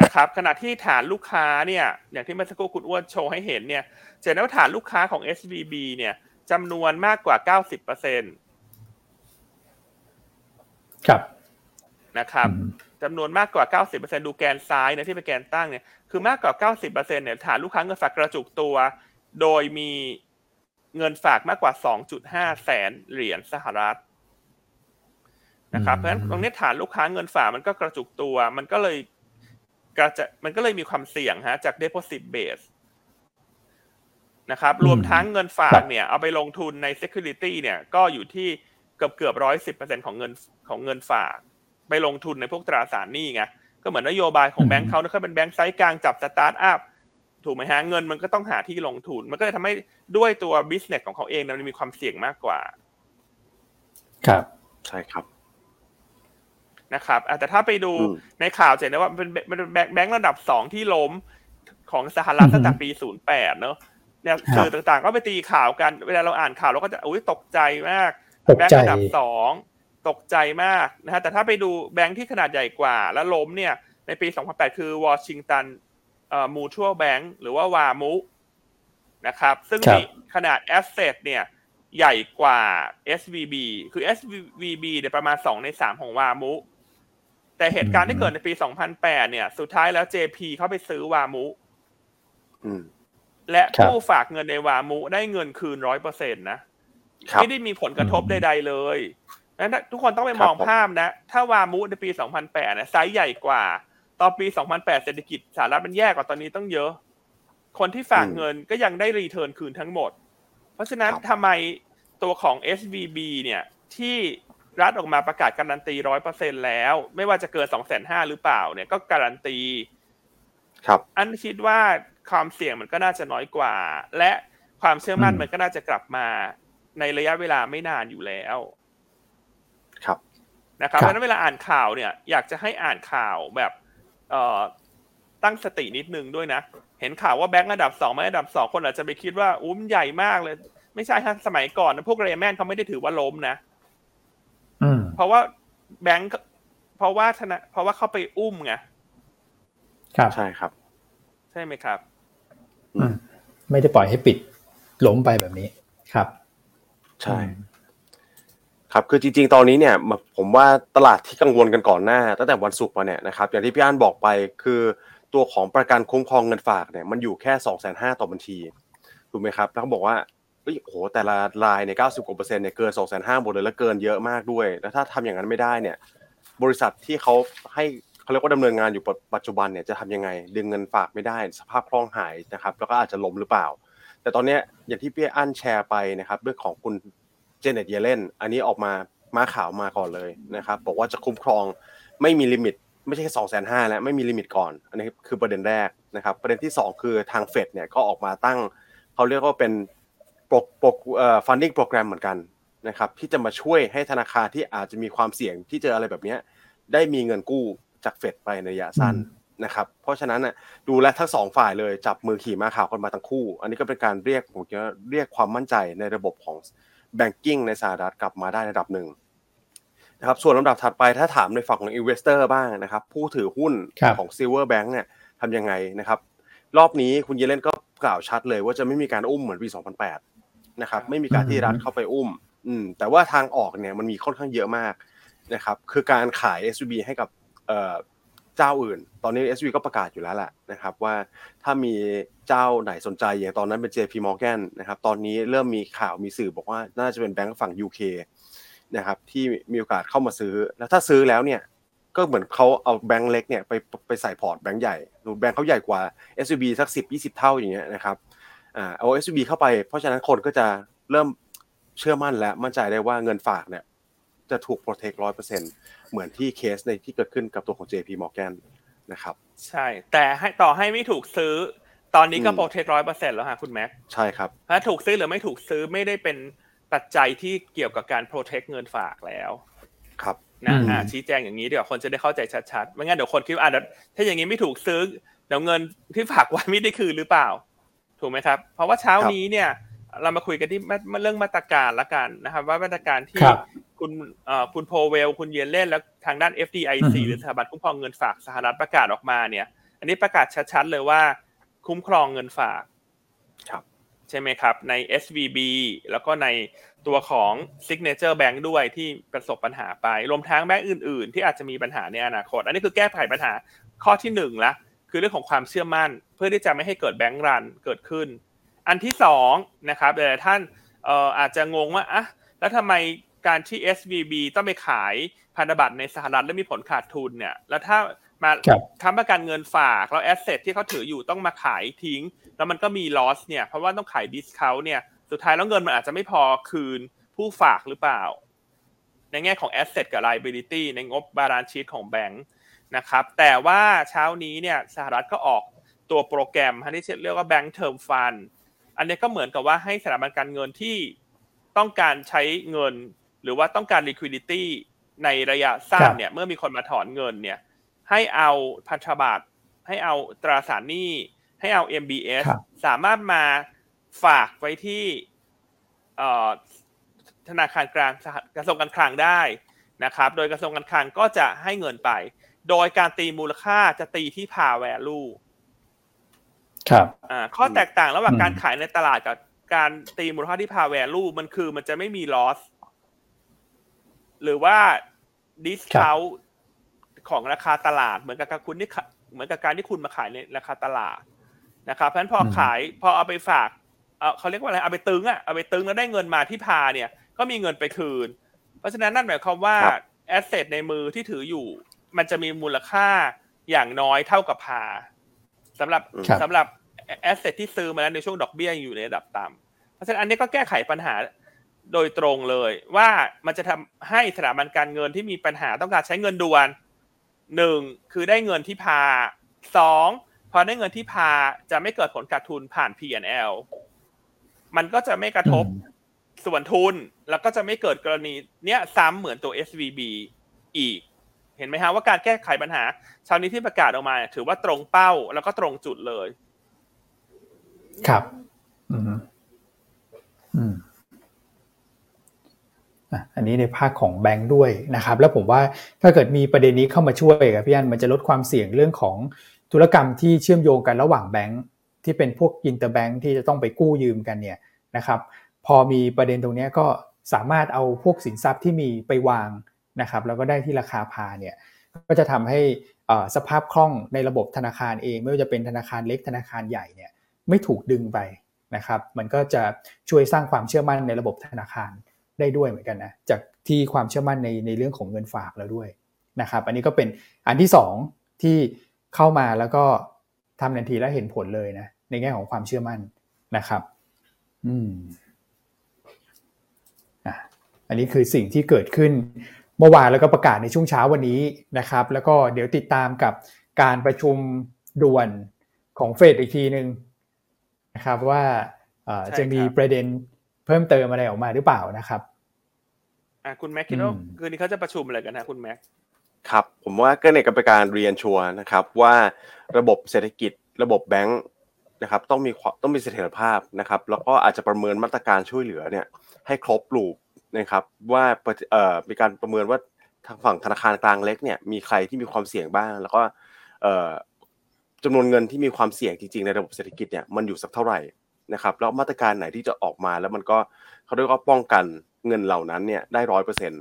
นะครับขณะที่ฐานลูกค้าเนี่ยอย่างที่เมื่อสักครู่คุณอ้วนโชว์ให้เห็นเนี่ยเจนว่าฐานลูกค้าของ SVB เนี่ยจำนวนมากกว่า 90% ครับนะครับจำนวนมากกว่า 90% ดูแกนซ้ายนะที่เป็นแกนตั้งเนี่ยคือมากกว่า 90% เนี่ยฐานลูกค้าเงินฝากกระจุกตัวโดยมีเงินฝากมากกว่า 2.5 แสนเหรียญสหรัฐนะครับเพราะฉะนั้นตรงนี้ฐานลูกค้าเงินฝากมันก็กระจุกตัวมันก็เลยมีความเสี่ยงฮะจาก deposit base นะครับรวมทั้งเงินฝากเนี่ยเอาไปลงทุนใน security เนี่ยก็อยู่ที่เกือบ 110% ของเงินฝากไปลงทุนในพวกตราสารหนี้ไงก็เหมือนนโยบายของแบงค์เขานะครับเป็นแบงค์ไซส์กลางจับสตาร์ทอัพถูกไหมฮะเงินมันก็ต้องหาที่ลงทุนมันก็เลยทำให้ด้วยตัวบิสเนสของเขาเองมันมีความเสี่ยงมากกว่าครับใช่ครับนะครับแต่ถ้าไปดูในข่าวจะเห็นว่ามันเป็นแบงค์ระดับ2ที่ล้มของสหรัฐตั้งแต่ปี08เนอะเนี่ยคือต่างๆก็ไปตีข่าวกันเวลาเราอ่านข่าวเราก็จะอุ๊ยตกใจมากแบงค์ระดับ2ตกใจมากนะฮะแต่ถ้าไปดูแบงค์ที่ขนาดใหญ่กว่าแล้วล้มเนี่ยในปี2008คือวอชิงตันมูทัลแบงค์หรือว่าวามุนะครับซึ่งมีขนาดแอสเซทเนี่ยใหญ่กว่า SVB คือ SVB เนี่ยประมาณ2ใน3ของวามุแต่เหตุการณ์ที่เกิดในปี2008เนี่ยสุดท้ายแล้ว JP เข้าไปซื้อวามุและผู้ฝากเงินในวามุได้เงินคืน 100% นะไม่ได้มีผลกระทบใดๆเลย แล้วทุกคนต้องไปมองภาพนะถ้าวามุในปี2008เนี่ยไซส์ใหญ่กว่าตอนปี2008เศรษฐกิจสหรัฐมันแย่กว่าตอนนี้ต้องเยอะคนที่ฝากเงินก็ยังได้รีเทิร์นคืนทั้งหมดเพราะฉะนั้นทำไมตัวของ SVB เนี่ยที่รัฐออกมาประกาศการันตี 100% แล้วไม่ว่าจะเกิน 250,000 หรือเปล่าเนี่ยก็การันตีครับอันคิดว่าความเสี่ยงมันก็น่าจะน้อยกว่าและความเชื่อมั่นมันก็น่าจะกลับมาในระยะเวลาไม่นานอยู่แล้วครับนะครับเพราะฉะนั้นเวลาอ่านข่าวเนี่ยอยากจะให้อ่านข่าวแบบตั้งสตินิดนึงด้วยนะเห็นข่าวว่าแบงก์อันดับ2ไม่อันดับ2คนอาจจะไปคิดว่าอุ้มใหญ่มากเลยไม่ใช่ฮะสมัยก่อนนะพวกเรแมนเขาไม่ได้ถือว่าล้มนะเพราะว่าแบงก์เพราะว่าเขาไปอุ้มไงครับใช่ครับใช่ไหมครับไม่ได้ปล่อยให้ปิดล้มไปแบบนี้ครับใช่ครับคือจริงๆตอนนี้เนี่ยผมว่าตลาดที่กังวลกันก่อนหน้าตั้งแต่วันศุกร์มาเนี่ยนะครับอย่างที่พี่อั้นบอกไปคือตัวของประกันคุ้มครองเงินฝากเนี่ยมันอยู่แค่ 250,000 ต่อบัญชีถูกมั้ยครับแล้วเขาบอกว่าเฮ้ยโอ้โหแต่ละรายเนี่ย 90% เนี่ยเกิน 250,000 หมดเลยแล้วเกินเยอะมากด้วยแล้วถ้าทำอย่างนั้นไม่ได้เนี่ยบริษัทที่เขาให้เขาเรียกว่าดำเนินงานอยู่ปัจจุบันเนี่ยจะทำยังไงดึงเงินฝากไม่ได้สภาพคล่องหายนะครับแล้วก็อาจจะล้มหรือเปล่าแต่ตอนนี้อย่างที่พี่อั้นแชร์ไปนะครับเรื่องของคุณเจเน็ตเยเลนอันนี้ออกมาข่าวมาก่อนเลยนะครับบอกว่าจะคุ้มครองไม่มีลิมิตไม่ใช่แค่ 250,000 แล้วไม่มีลิมิตก่อนอันนี้คือประเด็นแรกนะครับประเด็นที่2คือทาง Fed เนี่ยก็ออกมาตั้งเขาเรียกว่าเป็นfunding program เหมือนกันนะครับที่จะมาช่วยให้ธนาคารที่อาจจะมีความเสี่ยงที่เจออะไรแบบนี้ได้มีเงินกู้จาก Fed ไปในระยะสั้นนะครับเพราะฉะนั้นน่ะดูแลทั้ง2ฝ่ายเลยจับมือขี่ม้าขาวกันมาทั้งคู่อันนี้ก็เป็นการเรียกความมั่นใจในระบบของแบงกิ้งในสหรัฐกลับมาได้ระดับหนึ่งนะครับส่วนลำดับถัดไปถ้าถามในฝั่งของ investor บ้างนะครับผู้ถือหุ้นของ Silverbank เนี่ยทำยังไงนะครับรอบนี้คุณเยเลนก็กล่าวชัดเลยว่าจะไม่มีการอุ้มเหมือนปี2008นะครับไม่มีการที่รัฐเข้าไปอุ้มแต่ว่าทางออกเนี่ยมันมีค่อนข้างเยอะมากนะครับคือการขาย SVB ให้กับเจ้าอื่นตอนนี้ SVB ก็ประกาศอยู่แล้วแหละนะครับว่าถ้ามีเจ้าไหนสนใจอย่างตอนนั้นเป็น JP Morgan นะครับตอนนี้เริ่มมีข่าวมีสื่อบอกว่าน่าจะเป็นแบงก์ฝั่ง UK นะครับที่มีโอกาสเข้ามาซื้อแล้วถ้าซื้อแล้วเนี่ยก็เหมือนเขาเอาแบงก์เล็กเนี่ยไปใส่พอร์ตแบงก์ใหญ่ดูแบงก์เขาใหญ่กว่า SVB สัก 10-20 เท่าอย่างเงี้ยนะครับเอา SVB เข้าไปเพราะฉะนั้นคนก็จะเริ่มเชื่อมั่นและมั่นใจได้ว่าเงินฝากเนี่ยจะถูกโปรเทค 100% เหมือนที่เคสในที่เกิดขึ้นกับตัวของ JP Morgan นะครับใช่แต่ให้ต่อให้ไม่ถูกซื้อตอนนี้ก็โปรเทค 100% แล้วฮะคุณแม็กใช่ครับถ้าถูกซื้อหรือไม่ถูกซื้อไม่ได้เป็นปัจจัยที่เกี่ยวกับการโปรเทคเงินฝากแล้วครับนะชี้แจงอย่างนี้เดี๋ยวคนจะได้เข้าใจชัดๆไม่งั้นเดี๋ยวคนคิดว่าถ้าอย่างนี้ไม่ถูกซื้อเดี๋ยวเงินที่ฝากไว้ไม่ได้คืนหรือเปล่าถูกมั้ยครับเพราะว่าเช้านี้เนี่ยเรามาคุยกันที่เรื่องมาตรการละกันนะครับว่ามาตรการที่คุณโพเวลคุณเยเลนและทางด้าน FDIC หรือสถาบันคุ้มครองเงินฝากสหรัฐประกาศออกมาเนี่ยอันนี้ประกาศชัดๆเลยว่าคุ้มครองเงินฝากครับใช่ไหมครับใน SVB แล้วก็ในตัวของ Signature Bank ด้วยที่ประสบปัญหาไปรวมทั้งแบงก์อื่นๆที่อาจจะมีปัญหาในอนาคตอันนี้คือแก้ไขปัญหาข้อที่1ละคือเรื่องของความเชื่อมั่นเพื่อที่จะไม่ให้เกิดแบงก์รันเกิดขึ้นอันที่2นะครับหลายท่านอาจจะงงว่าอ่ะแล้วทำไมการที่ SVB ต้องไปขายพันธบัตรในสหรัฐและมีผลขาดทุนเนี่ยแล้วถ้ามาค้ำประกันเงินฝากแล้วแอสเซทที่เขาถืออยู่ต้องมาขายทิ้งแล้วมันก็มีลอสเนี่ยเพราะว่าต้องขายดิสเคาท์เนี่ยสุดท้ายแล้วเงินมันอาจจะไม่พอคืนผู้ฝากหรือเปล่าในแง่ของแอสเซทกับไลบิลิตี้ในงบบาลานซ์ชีทของแบงค์นะครับแต่ว่าเช้านี้เนี่ยสหรัฐก็ออกตัวโปรแกรมที่เรียกว่า Bank Term Fund อันนี้ก็เหมือนกับว่าให้สถาบันการเงินที่ต้องการใช้เงินหรือว่าต้องการ liquidity ในระยะสั้นเนี่ยเมื่อมีคนมาถอนเงินเนี่ยให้เอาพันธบัตรให้เอาตราสารหนี้ให้เอา MBS สามารถมาฝากไว้ที่ธนาคารกลางกระทรวงการคลังได้นะครับโดยกระทรวงการคลังก็จะให้เงินไปโดยการตีมูลค่าจะตีที่ par value ครับข้อแตกต่างระหว่างการขายในตลาดกับการตีมูลค่าที่ par value มันคือมันจะไม่มี loss หรือว่า discountของราคาตลาดเหมือนกับการที่คุณมาขายในราคาตลาดนะครับเพราะฉะนั้นพอขายพอเอาไปฝากเขาเรียกว่าอะไรเอาไปตึงแล้วได้เงินมาที่พาเนี่ยก็มีเงินไปคืนเพ ราะฉะนั้นนั่นหมายความว่าแอสเซทในมือที่ถืออยู่มันจะมีมูลค่าอย่างน้อยเท่ากับพาสำหรับแอสเซทที่ซื้อมาแล้วในช่วงดอกเบี้ยอยู่ในระดับต่ำเพราะฉะนั้นอันนี้ก็แก้ไขปัญหาโดยตรงเลยว่ามันจะทำให้สถาบันการเงินที่มีปัญหาต้องการใช้เงินด่วน1คือได้เงินที่พา2พอได้เงินที่พาจะไม่เกิดผลขาดทุนผ่าน P&L มันก็จะไม่กระทบส่วนทุนแล้วก็จะไม่เกิดกรณีเนี้ยซ้ำเหมือนตัว SVB อีกเห็นไหมฮะว่าการแก้ไขปัญหาเช้านี้ที่ประกาศออกมาถือว่าตรงเป้าแล้วก็ตรงจุดเลยครับอันนี้ในภาคของแบงค์ด้วยนะครับแล้วผมว่าถ้าเกิดมีประเด็นนี้เข้ามาช่วยครับพี่อันมันจะลดความเสี่ยงเรื่องของธุรกรรมที่เชื่อมโยงกันระหว่างแบงค์ที่เป็นพวกอินเตอร์แบงค์ที่จะต้องไปกู้ยืมกันเนี่ยนะครับพอมีประเด็นตรงนี้ก็สามารถเอาพวกสินทรัพย์ที่มีไปวางนะครับแล้วก็ได้ที่ราคาพาเนี่ยก็จะทำให้สภาพคล่องในระบบธนาคารเองไม่ว่าจะเป็นธนาคารเล็กธนาคารใหญ่เนี่ยไม่ถูกดึงไปนะครับมันก็จะช่วยสร้างความเชื่อมั่นในระบบธนาคารได้ด้วยเหมือนกันนะจากที่ความเชื่อมั่นในเรื่องของเงินฝากแล้วด้วยนะครับอันนี้ก็เป็นอันที่2ที่เข้ามาแล้วก็ทำทันทีและเห็นผลเลยนะในแง่ของความเชื่อมั่นนะครับอันนี้คือสิ่งที่เกิดขึ้นเมื่อวานแล้วก็ประกาศในช่วงเช้าวันนี้นะครับแล้วก็เดี๋ยวติดตามกับการประชุมด่วนของเฟดอีกทีนึงนะครับว่าจะมีประเด็นเพิ่มเติมอะไรออกมาหรือเปล่านะครับคุณแม็กคิดว่าคืนนี้เขาจะประชุมอะไรกันนะคุณแม็กครับผมว่าก็เนี่ยก็เป็นการเรียนชัวร์นะครับว่าระบบเศรษฐกิจระบบแบงค์นะครับต้องมีเสถียรภาพนะครับแล้วก็อาจจะประเมินมาตรการช่วยเหลือเนี่ยให้ครบรูปนะครับว่ามีการประเมินว่าทางฝั่งธนาคารกลางเล็กเนี่ยมีใครที่มีความเสี่ยงบ้างแล้วก็จำนวนเงินที่มีความเสี่ยงจริงๆในระบบเศรษฐกิจเนี่ยมันอยู่สักเท่าไหร่นะครับแล้วมาตรการไหนที่จะออกมาแล้วมันก็เขาเรียกว่าป้องกันเงินเหล่านั้นเนี่ยได้ 100% น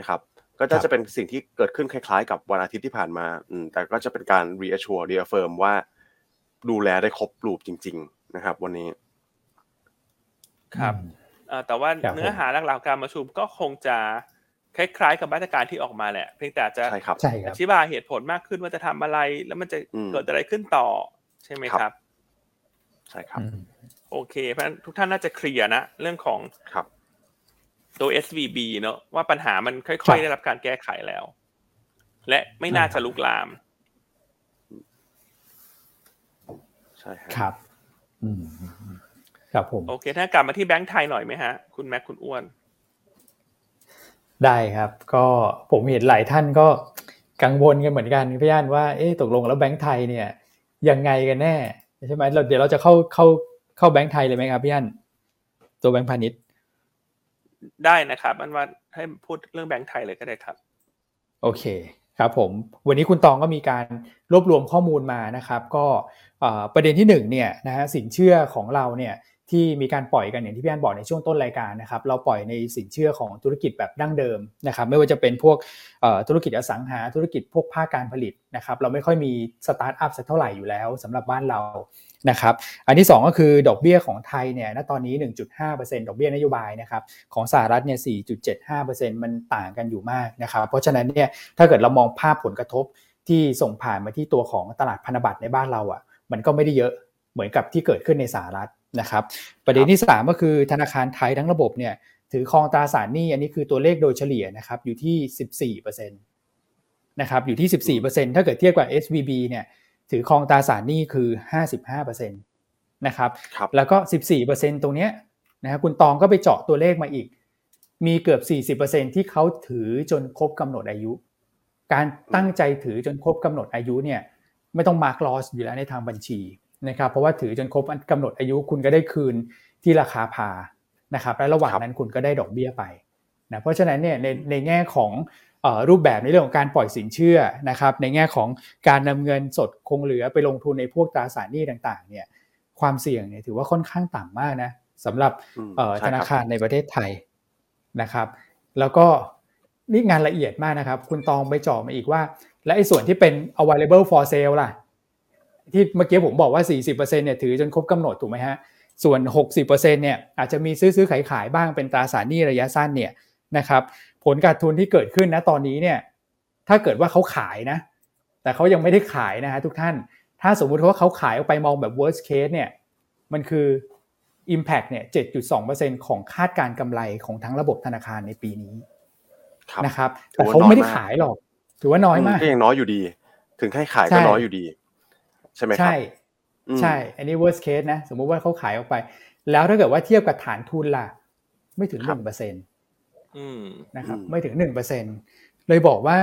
ะครับก็จะเป็นสิ่งที่เกิดขึ้นคล้ายๆกับวันอาทิตย์ที่ผ่านมาแต่ก็จะเป็นการ reassure reaffirm ว่าดูแลได้ครบรูปจริงๆนะครับวันนี้ครับแต่ว่าเนื้อหาหลักๆการประชุมก็คงจะคล้ายๆกับมาตรการที่ออกมาแหละเพียงแต่จะอธิบายเหตุผลมากขึ้นว่าจะทำอะไรแล้วมันจะเกิดอะไรขึ้นต่อใช่ไหมครับใช่ครับโอเคเพราะฉะนั้นทุกท่านน่าจะเคลียร์นะเรื่องของตัว SVB เนอะว่าปัญหามันค่อยๆได้รับการแก้ไขแล้วและไม่น่าจะลุกลามใช่ครับครับผมโอเคถ้ากลับมาที่แบงก์ไทยหน่อยไหมฮะคุณแม็กคุณอ้วนได้ครับก็ผมเห็นหลายท่านก็กังวลกันเหมือนกันพี่อั้นว่าเอ๊ะตกลงแล้วแบงก์ไทยเนี่ยยังไงกันแน่ใช่ไหมเดี๋ยวเราจะเข้าแบงก์ไทยเลยไหมครับพี่อั้นตัวแบงก์พาณิชย์ได้นะครับอันว่าให้พูดเรื่องแบงก์ไทยเลยก็ได้ครับโอเคครับผมวันนี้คุณตองก็มีการรวบรวมข้อมูลมานะครับก็ประเด็นที่1เนี่ยนะฮะสินเชื่อของเราเนี่ยที่มีการปล่อยกันอย่างที่พี่อั้นบอกในช่วงต้นรายการนะครับเราปล่อยในสินเชื่อของธุรกิจแบบดั้งเดิมนะครับไม่ว่าจะเป็นพวกธุรกิจอสังหาธุรกิจพวกภาคการผลิตนะครับเราไม่ค่อยมีสตาร์ทอัพสักเท่าไหร่อยู่แล้วสำหรับบ้านเรานะครับอันที่2ก็คือดอกเบี้ยของไทยเนี่ยณตอนนี้ 1.5% ดอกเบี้ยนโยบายนะครับของสหรัฐเนี่ย 4.75% มันต่างกันอยู่มากนะครับเพราะฉะนั้นเนี่ยถ้าเกิดเรามองภาพผลกระทบที่ส่งผ่านมาที่ตัวของตลาดพันธบัตรในบ้านเราอ่ะมันก็ไม่ได้เยอะเหมือนกับที่เกิดขึ้นในสหรัฐนะครับประเด็นที่3ก็คือธนาคารไทยทั้งระบบเนี่ยถือครองตราสารหนี้อันนี้คือตัวเลขโดยเฉลี่ยนะครับอยู่ที่ 14% นะครับอยู่ที่ 14% ถ้าเกิดเทียบกับ SVB เนี่ยถือครองตราสารหนี้คือ 55% นะครับแล้วก็ 14% ตรงเนี้ยนะฮะคุณตองก็ไปเจาะตัวเลขมาอีกมีเกือบ 40% ที่เขาถือจนครบกำหนดอายุการตั้งใจถือจนครบกำหนดอายุเนี่ยไม่ต้องมาร์คลอสอยู่แล้วในทางบัญชีนะครับเพราะว่าถือจนครบกำหนดอายุคุณก็ได้คืนที่ราคาพานะครับและระหว่างนั้นคุณก็ได้ดอกเบี้ยไปนะเพราะฉะนั้นเนี่ยในแง่ของรูปแบบในเรื่องของการปล่อยสินเชื่อนะครับในแง่ของการนำเงินสดคงเหลือไปลงทุนในพวกตราสารหนี้ต่างๆเนี่ยความเสี่ยงเนี่ยถือว่าค่อนข้างต่ำมากนะสำหรับธนาคารในประเทศไทยนะครับแล้วก็นี่งานละเอียดมากนะครับคุณตองไปจ่อมาอีกว่าและไอ้ส่วนที่เป็น available for sale ล่ะที่เมื่อกี้ผมบอกว่า 40% เนี่ยถือจนครบกำหนดถูกไหมฮะส่วน 60% เนี่ยอาจจะมีซื้อขายบ้างเป็นตราสารหนี้ระยะสั้นเนี่ยนะครับผ ผลขาดทุนที่เกิดขึ้นนะตอนนี้เนี่ยถ้าเกิดว่าเขาขายนะแต่เขายังไม่ได้ขายนะฮะทุกท่านถ้าสมมุติว่าเขาขายออกไปมองแบบ worst case เนี่ยมันคือ impact เนี่ย 7.2% ของคาดการกำไรของทั้งระบบธนาคารในปีนี้นะครับแต่เขาไม่ได้ขายหรอกถือว่าน้อยมากก็ยังน้อยอยู่ดีถึงให้ขายก็น้อยอยู่ดีใช่ไหมครับใช่อันนี้ worst case นะสมมุติว่าเขาขายออกไปแล้วถ้าเกิดว่าเทียบกับฐานทุนล่ะไม่ถึง 1% นะครับไม่ถึง 1% เลยบอกว่า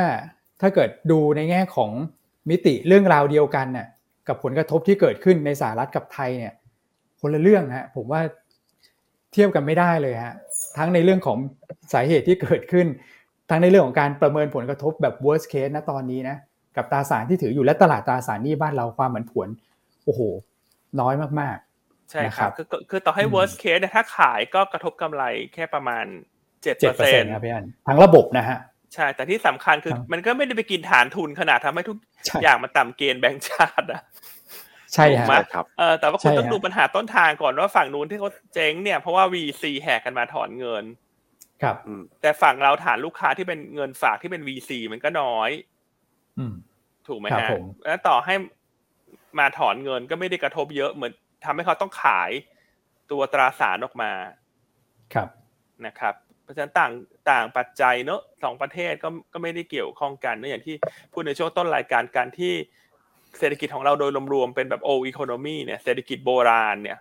ถ้าเกิดดูในแง่ของมิติเรื่องราวเดียวกันน่ะกับผลกระทบที่เกิดขึ้นในสหรัฐกับไทยเนี่ยคนละเรื่องฮะผมว่าเทียบกันไม่ได้เลยฮะทั้งในเรื่องของสาเหตุที่เกิดขึ้นทั้งในเรื่องของการประเมินผลกระทบแบบ worst case นะตอนนี้นะกับตราสารที่ถืออยู่และตลาดตราสารหนี้บ้านเราความผันผวนโอ้โหน้อยมากๆใช่ครับคือต่อให้ worst case เนี่ยถ้าขายก็กระทบกำไรแค่ประมาณ 7% ครับพี่อันทั้งระบบนะฮะใช่แต่ที่สำคัญคือมันก็ไม่ได้ไปกินฐานทุนขนาดทำให้ทุกอย่างมันต่ำเกณฑ์แบงก์ชาติอ่ะใช่ครับแต่ว่าคุณต้องดูปัญหาต้นทางก่อนว่าฝั่งนู้นที่เขาเจ๊งเนี่ยเพราะว่า VC แหกกันมาถอนเงินครับแต่ฝั่งเราฐานลูกค้าที่เป็นเงินฝากที่เป็น VC มันก็น้อยถูกไหมฮะแล้วต่อให้มาถอนเงินก็ไม่ได้กระทบเยอะเหมือนทำให้เขาต้องขายตัวตราสารออกมาครับนะครับเพราะฉะนั้นต่างปัจจัยเนอะสองประเทศก็ไม่ได้เกี่ยวข้องกันเนอะอย่างที่พูดในช่วงต้นรายการการที่เศรษฐกิจของเราโดยรวมๆเป็นแบบโออีโคโนมีเนี่ยเศรษฐกิจโบราณเนี่ย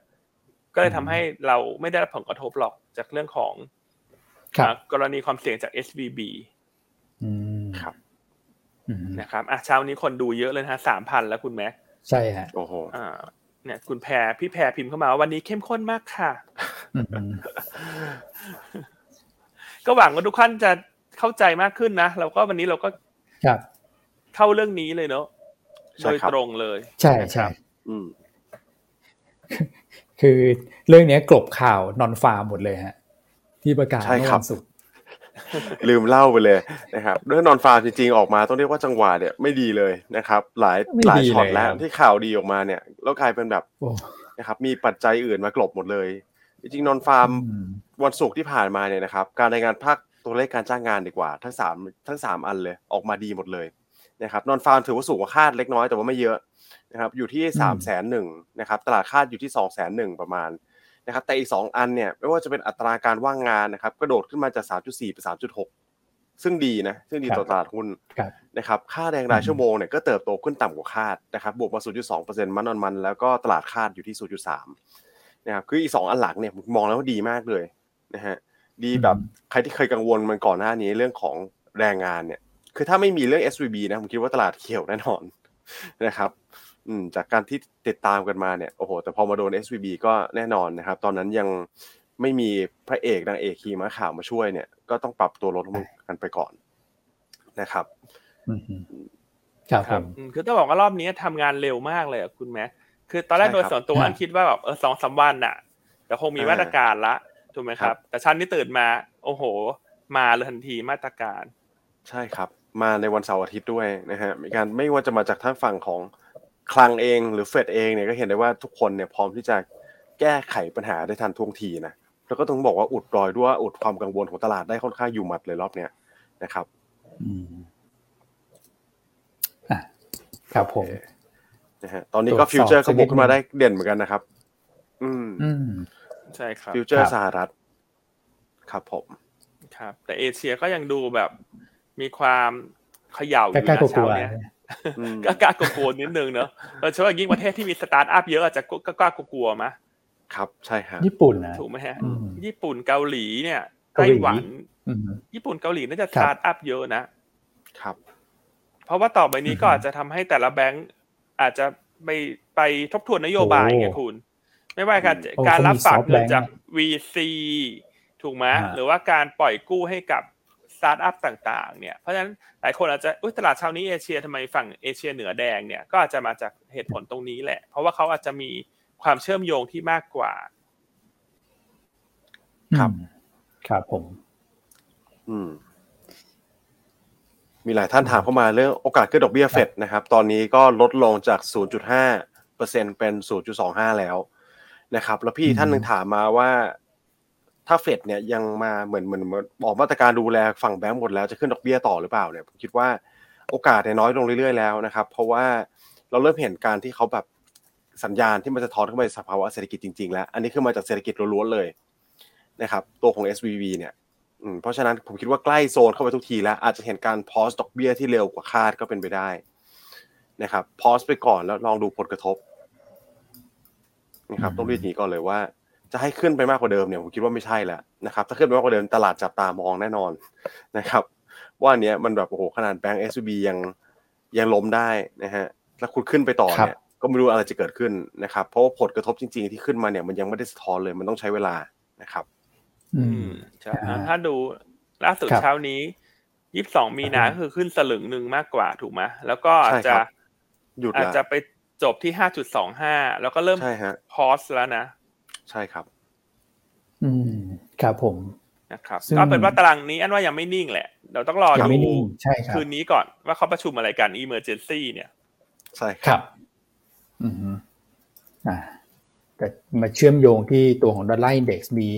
ก็เลยทำให้เราไม่ได้รับผลกระทบหรอกจากเรื่องของกรณีความเสี่ยงจาก SVB ครับนะครับเช้านี้คนดูเยอะเลยฮะ 3,000 แล้วคุณแม็กใช่ฮะโอ้โหเนี่ยคุณแพรพี่แพรพิมพ์เข้ามาว่าวันนี้เข้มข้นมากค่ะก็หวังว่าทุกท่านจะเข้าใจมากขึ้นนะเราก็วันนี้เราก็เข้าเรื่องนี้เลยเนาะโดยตรงเลยใช่ครับคือเรื่องนี้กลบข่าวนอนฟาร์มหมดเลยฮะที่ประกาศในวันศุกร์ลืมเล่าไปเลยนะครับเรื่องนอนฟาร์มจริงๆออกมาต้องเรียกว่าจังหวะเนี่ยไม่ดีเลยนะครับหลายช็อตแล้วที่ข่าวดีออกมาเนี่ยแล้วกลายเป็นแบบนะครับมีปัจจัยอื่นมากลบหมดเลยจริงๆนอนฟาร์มวันศุกร์ที่ผ่านมาเนี่ยนะครับการรายงานภาคตัวเลขการจ้างงานดีกว่าทั้ง3อันเลยออกมาดีหมดเลยนะครับนอนฟาร์มถือว่าสูงกว่าคาดเล็กน้อยแต่ว่าไม่เยอะนะครับอยู่ที่ 301,000 นะครับตลาดคาดอยู่ที่ 201,000 ประมาณนะครับแต่อีก2อันเนี่ยไม่ว่าจะเป็นอัตราการว่างงานนะครับกระโดดขึ้นมาจาก 3.4 เป็น 3.6 ซึ่งดีนะซึ่งดีต่อตลาดหุ้นนะครับค่าแรงรายชั่วโมงเนี่ยก็เติบโตขึ้นต่ำกว่าคาดนะครับบวกมา 0.2% มันแล้วก็ตลาดคาดอยู่ที่ 0.3 นะครับคืออีก2อันหลังเนี่ยมองแล้วว่าดีมากเลยนะฮะดีแบบใครที่เคยกังวลมันก่อนหน้านี้เรื่องของแรงงานเนี่ยคือถ้าไม่มีเรื่อง SVB นะผมคิดว่าตลาดเขียวแน่นอนนะครับจากการที่ติดตามกันมาเนี่ยโอ้โหแต่พอมาโดน SVB ก็แน่นอนนะครับตอนนั้นยังไม่มีพระเอกนางเอกขี่ม้าขาวมาช่วยเนี่ยก็ต้องปรับตัวลดลงกันไปก่อนนะครับครับคือต้องบอกว่ารอบนี้ทำงานเร็วมากเลยอ่ะคุณแม็กคือตอนแรกโดยส่วนตัวอันคิดว่าแบบ2-3 วันน่ะแต่คงมีมาตรการละถูกไหมครับแต่ชั้นนี้ตื่นมาโอ้โหมาเลยทันทีมาตรการใช่ครับมาในวันเสาร์อาทิตย์ด้วยนะฮะมีการไม่ว่าจะมาจากทางฝั่งของคลังเองหรือเฟดเองเนี่ยก็เห็นได้ว่าทุกคนเนี่ยพร้อมที่จะแก้ไขปัญหาได้ทันท่วงทีนะแล้วก็ต้องบอกว่าอุดรอยด้วยอุดความกังวลของตลาดได้ค่อนข้างอยู่หมัดเลยรอบเนี้ยนะครับครับผมนะฮะตอนนี้ก็ฟิวเจอร์ก็บวกขึ้นมาได้เด่นเหมือนกันนะครับใช่ครับฟิวเจอร์สหรัฐครับผมครับแต่เอเชียก็ยังดูแบบมีความเขย่าอยู่นะเช้าเนี้ยก็กล้ากลัวนิดนึงเนอะเราเชื่อว่ายิ่งประเทศที่มีสตาร์ทอัพเยอะอาจจะก็กล้ากลัวมั้ยครับใช่ฮะญี่ปุ่นนะถูกมั้ยฮะญี่ปุ่นเกาหลีเนี่ยไต้หวันญี่ปุ่นเกาหลีน่าจะสตาร์ทอัพเยอะนะครับเพราะว่าต่อไปนี้ก็อาจจะทำให้แต่ละแบงก์อาจจะไปทบทวนนโยบายไงคุณไม่ว่าการรับฝากเงินจาก VC ถูกมั้ยหรือว่าการปล่อยกู้ให้กับสตาร์ทอัพต่างๆเนี่ยเพราะฉะนั้นหลายคนอาจจะตลาดเช้านี้เอเชียทำไมฝั่งเอเชียเหนือแดงเนี่ยก็อาจจะมาจากเหตุผลตรงนี้แหละเพราะว่าเขาอาจจะมีความเชื่อมโยงที่มากกว่าครับครับผมมีหลายท่านถามเข้ามาเรื่องโอกาสขึ้นดอกเบี้ยเฟดนะครับตอนนี้ก็ลดลงจาก 0.5% เป็น 0.25 แล้วนะครับแล้วพี่ท่านนึงถามมาว่า ถ้าเฟดเนี่ยยังมาเหมือนออกมาตรการดูแลฝั่งแบงก์หมดแล้วจะขึ้นดอกเบี้ยต่อหรือเปล่าเนี่ยผมคิดว่าโอกาสเนี่ยน้อยลงเรื่อยๆแล้วนะครับเพราะว่าเราเริ่มเห็นการที่เขาแบบสัญญาณที่มันจะท้อนเข้าไปสภาวะเศรษฐกิจจริงๆแล้วอันนี้คือมาจากเศรษฐกิจล้วนๆเลยนะครับตัวของ SVB เนี่ยเพราะฉะนั้นผมคิดว่าใกล้โซนเข้าไปทุกทีแล้วอาจจะเห็นการพอสดอกเบี้ยที่เร็วกว่าคาดก็เป็นไปได้นะครับพอสไปก่อนแล้วลองดูผลกระทบนะครับต้องเรียกอย่างนี้ก่อนเลยว่าจะให้ขึ้นไปมากกว่าเดิมเนี่ยผมคิดว่าไม่ใช่แล้วนะครับถ้าขึ้นไปมากกว่าเดิมตลาดจับตามองแน่นอนนะครับว่าเนี้ยมันแบบโอ้โหขนาดแบงก์ SVB ยังล้มได้นะฮะแล้วคุณขึ้นไปต่อเนี่ยก็ไม่รู้อะไรจะเกิดขึ้นนะครับเพราะว่าผลกระทบจริงๆที่ขึ้นมาเนี่ยมันยังไม่ได้สะท้อนเลยมันต้องใช้เวลานะครับใช่ถ้าดูล่าสุดเช้านี้22มีนาคมคือขึ้นสลึงนึงมากกว่าถูกมั้ยแล้วก็อาจจะไปจบที่ 5.25 แล้วก็เริ่มพอสแล้วนะใช่ครับครับผมนะครับก็เป็นว่าตารางนี้อันว่ายังไม่นิ่งแหละเราต้องรอดูคืนนี้ก่อนว่าเขาประชุมอะไรกัน Emergency เนี่ยใช่ครับก็มาเชื่อมโยงที่ตัวของ Dollar Index มี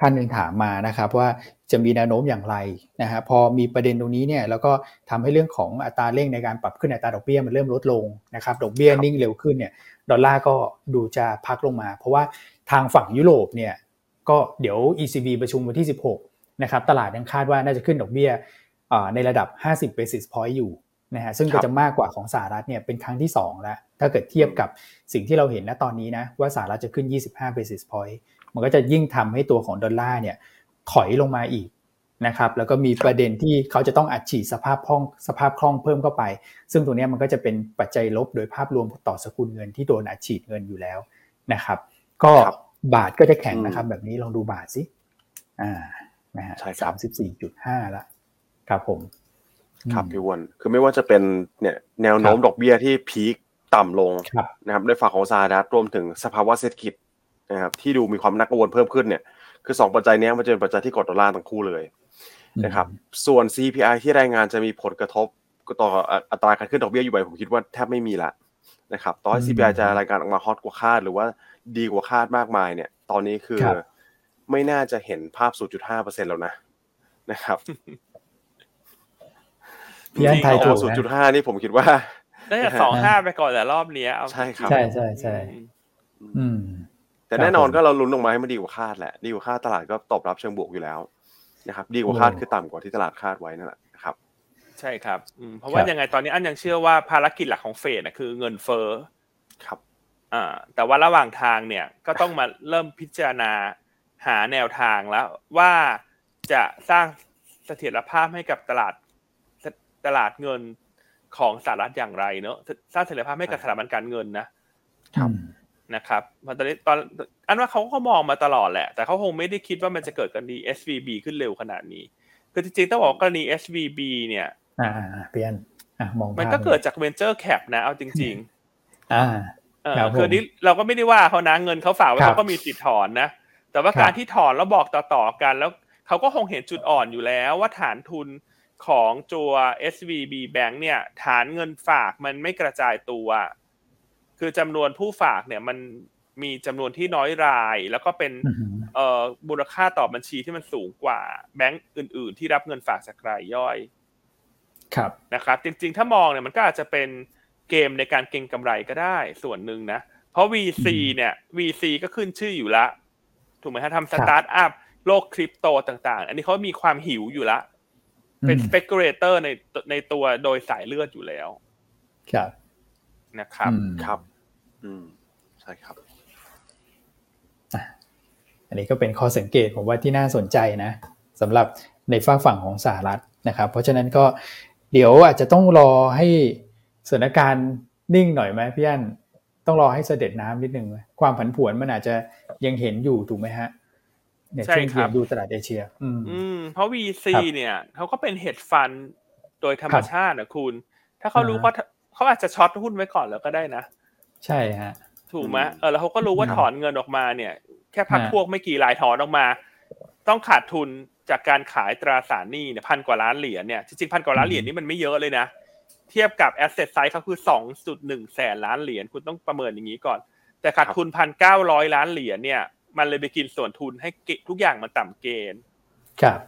ท่านนึงถามมานะครับว่าจะมีแนวโน้มอย่างไรนะฮะพอมีประเด็นตรงนี้เนี่ยแล้วก็ทำให้เรื่องของอัตราเร่งในการปรับขึ้นอัตราดอกเบี้ยมันเริ่มลดลงนะครับดอกเบี้ยนิ่งเร็วขึ้นเนี่ยดอลลาร์ก็ดูจะพักลงมาเพราะว่าทางฝั่งยุโรปเนี่ยก็เดี๋ยว ECB ประชุมวันที่16นะครับตลาดยังคาดว่าน่าจะขึ้นดอกเบี้ยในระดับ50 basis point อยู่นะฮะซึ่งก็จะมากกว่าของสหรัฐเนี่ยเป็นครั้งที่2แล้วถ้าเกิดเทียบกับสิ่งที่เราเห็นณตอนนี้นะว่าสหรัฐจะขึ้น25 basis point มันก็จะยิ่งทำให้ตัวของดอลลาร์เนี่ยถอยลงมาอีกนะครับแล้วก็มีประเด็นที่เขาจะต้องอัดฉีดสภาพคล่องเพิ่มเข้าไปซึ่งตรงนี้มันก็จะเป็นปัจจัยลบโดยภาพรวมต่อสกุลเงินที่โดนอัดฉีดเงินอยู่แล้วนะครับก็บาทก็จะแข็งนะครับแบบนี้ลองดูบาทสินะฮะ 34.5 ละครับผมครับพี่วนคือไม่ว่าจะเป็นเนี่ยแนวโน้มดอกเบี้ยที่พีคต่ำลงนะครับในฝั่งของสหรัฐรวมถึงสภาวะเศรษฐกิจนะครับที่ดูมีความน่ากังวลเพิ่มขึ้นเนี่ยคือ2ปัจจัยนี้มันจะเป็นปัจจัยที่กดดอลลาร์ทั้งคู่เลยนะครับส่วน CPI ที่รายงานจะมีผลกระทบต่ออัตราการขึ้นดอกเบี้ยอยู่ไหมผมคิดว่าแทบไม่มีละนะครับต่อให้ CPI จะรายงานออกมาฮอตกว่าคาดหรือว่าดีกว่าคาดมากมายเนี่ยตอนนี้คือไม่น่าจะเห็นภาพ 0.5% แล้วนะครับพี่อันไทยตัว 0.5 นี่ผมคิดว่าได้25ไปก่อนแต่รอบนี้เอาใช่ครับใช่ๆแต่แน่นอนก็เราลุ้นลงมาให้มันดีกว่าคาดแหละดีกว่าคาดตลาดก็ตอบรับเชิงบวกอยู่แล้วนะครับดีกว่าคาดคือต่ำกว่าที่ตลาดคาดไว้นั่นแหละครับใช่ครับเพราะว่ายังไงตอนนี้อันยังเชื่อว่าภารกิจหลักของเฟดนะคือเงินเฟ้อครับแต่ว่าระหว่างทางเนี่ยก็ต้องมาเริ่มพิจารณาหาแนวทางแล้วว่าจะสร้างเสถียรภาพให้กับตลาดเงินของสหรัฐอย่างไรเนอะสร้างเสถียรภาพให้กับสถาบันการเงินนะครับนะครับตอนนี้อันว่าเขาก็มองมาตลอดแหละแต่เขาคงไม่ได้คิดว่ามันจะเกิดกรณี SVB ขึ้นเร็วขนาดนี้คือจริงๆต้องบอกกรณี SVB เนี่ยเปลี่ยนมองมันก็เกิดจาก Venture Cap นะเอาจริงๆคือนี้เราก็ไม่ได้ว่าเขานะเงินเขาฝากไว้เขาก็มีสิทธิ์ถอนนะแต่ว่าการที่ถอนแล้วบอกต่อๆกันแล้วเขาก็คงเห็นจุดอ่อนอยู่แล้วว่าฐานทุนของตัว SVB Bank เนี่ยฐานเงินฝากมันไม่กระจายตัวคือจำนวนผู้ฝากเนี่ยมันมีจำนวนที่น้อยรายแล้วก็เป็นมูลค่าต่อบัญชีที่มันสูงกว่าแบงก์อื่นๆที่รับเงินฝากจากรายย่อยครับนะครับจริงๆถ้ามองเนี่ยมันก็อาจจะเป็นเกมในการเก็งกำไรก็ได้ส่วนหนึ่งนะเพราะ VC เนี่ย VC ก็ขึ้นชื่ออยู่ละถูกไหมฮะทำสตาร์ทอัพโลกคริปโตต่างๆอันนี้เขามีความหิวอยู่ละเป็น speculator ในตัวโดยสายเลือดอยู่แล้วครับนะครับครับใช่ครับอันนี้ก็เป็นข้อสังเกตผมว่าที่น่าสนใจนะสำหรับในฝั่งของสหรัฐนะครับเพราะฉะนั้นก็เดี๋ยวอาจจะต้องรอให้สถานการณ์นิ่งหน่อยไหมพี่อั้นต้องรอให้เสด็จน้ำนิดนึงความผันผวนมันอาจจะยังเห็นอยู่ถูกไหมฮะใช่ครับดูตลาดเอเชียเพราะ VC เนี่ยเขาก็เป็นเฮดฟันโดยธรรมชาตินะคุณถ้าเขารู้ว่าเขาอาจจะช็อตหุ้นไว้ก่อนแล้วก็ได้นะใช่ฮะถูกไหมแล้วเขาก็รู้ว่าถอนเงินออกมาเนี่ยแค่พักพวกไม่กี่รายถอนออกมาต้องขาดทุนจากการขายตราสารหนี้เนี่ย1,000 กว่าล้านเหรียญเนี่ยจริงๆ1,000 กว่าล้านเหรียญนี่มันไม่เยอะเลยนะเทียบกับ asset size เขาคือ 2.1 แสนล้านเหรียญคุณต้องประเมินอย่างนี้ก่อนแต่ขาดทุน 1,900 ล้านเหรียญเนี่ย มันเลยไปกินส่วนทุนให้ทุกอย่างมันต่ำเกณฑ์ครับ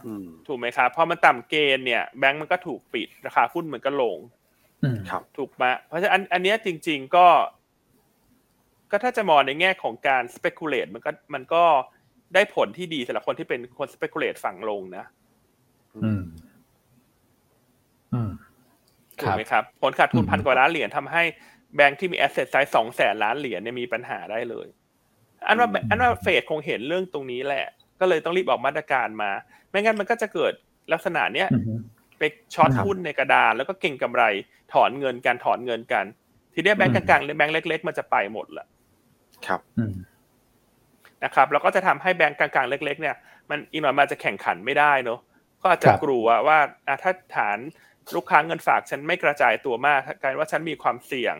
ถูกไหมครับพอมันต่ำเกณฑ์เนี่ยแบงก์มันก็ถูกปิดราคาหุ้นมันก็ลงครับถูกไหมเพราะฉะนั้นอันนี้จริงๆก็ถ้าจะมองในแง่ของการ speculate มันก็ได้ผลที่ดีสำหรับคนที่เป็นคน speculate ฝั่งลงนะถูกไหมครับผลขาดทุน1,000 กว่าล้านเหรียญทำให้แบงก์ที่มี asset size 200,000 ล้านเหรียญเนี่ยมีปัญหาได้เลยอันว่าเฟดคงเห็นเรื่องตรงนี้แหละก็เลยต้องรีบออกมาตรการมาไม่งั้นมันก็จะเกิดลักษณะเนี้ยไปช็อตหุ้นในกระดานแล้วก็เก็งกำไรถอนเงินกันทีเนี้ยแบงก์กลางๆหรือแบงก์เล็กๆมันจะไปหมดแหละครับนะครับแล้วก็จะทำให้แบงก์กลางๆเล็กๆเนี่ยมันอีกหน่อยมันจะแข่งขันไม่ได้เนาะก็อาจจะกลัวว่าถ้าฐานลูกค้าเงินฝากฉันไม่กระจายตัวมากกลายว่าฉันมีความเสี่ยง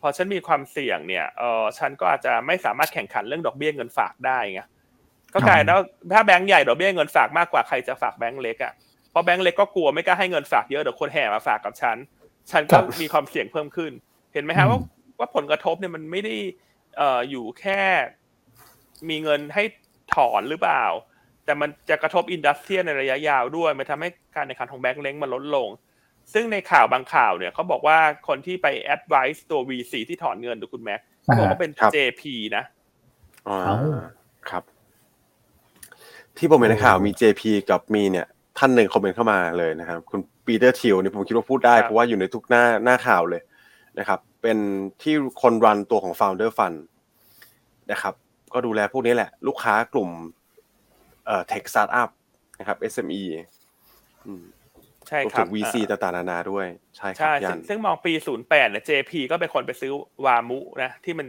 พอฉันมีความเสี่ยงเนี่ยฉันก็อาจจะไม่สามารถแข่งขันเรื่องดอกเบี้ยเงินฝากได้ไงก็กลายแล้วถ้าแบงก์ใหญ่ดอกเบี้ยเงินฝากมากกว่าใครจะฝากแบงก์เล็กอ่ะเพราะแบงก์เล็กก็กลัวไม่กล้าให้เงินฝากเยอะเดี๋ยวคนแห่มาฝากกับฉันก็มีความเสี่ยงเพิ่มขึ้นเห็นไหมฮะว่าผลกระทบเนี่ยมันไม่ได้อยู่แค่มีเงินให้ถอนหรือเปล่าแต่มันจะกระทบอินดัสเทรียลในระยะยาวด้วยมันทำให้การแข่งขันของแบงก์เล็กมันลดลงซึ่งในข่าวบางข่าวเนี่ยเขาบอกว่าคนที่ไป advice ตัว VC ที่ถอนเงินดูคุณแม็กบอกว่าเป็น JP นะอ๋อครับที่ผมเห็นในข่าวมี JP กับมีเนี่ยท่านหนึ่งคอมเมนต์เข้ามาเลยนะครับคุณ Peter Thiel นี่ผมคิดว่าพูดได้เพราะว่าอยู่ในทุกหน้าข่าวเลยนะครับเป็นที่คนรันตัวของ Founder Fund นะครับก็ดูแลพวกนี้แหละลูกค้ากลุ่มtech startup นะครับ SME ใช่ครับ VC ต่างๆนานาด้วยใช่ครับซึ่งมองปี08เนี่ย JP ก็เป็นคนไปซื้อวามุนะที่มัน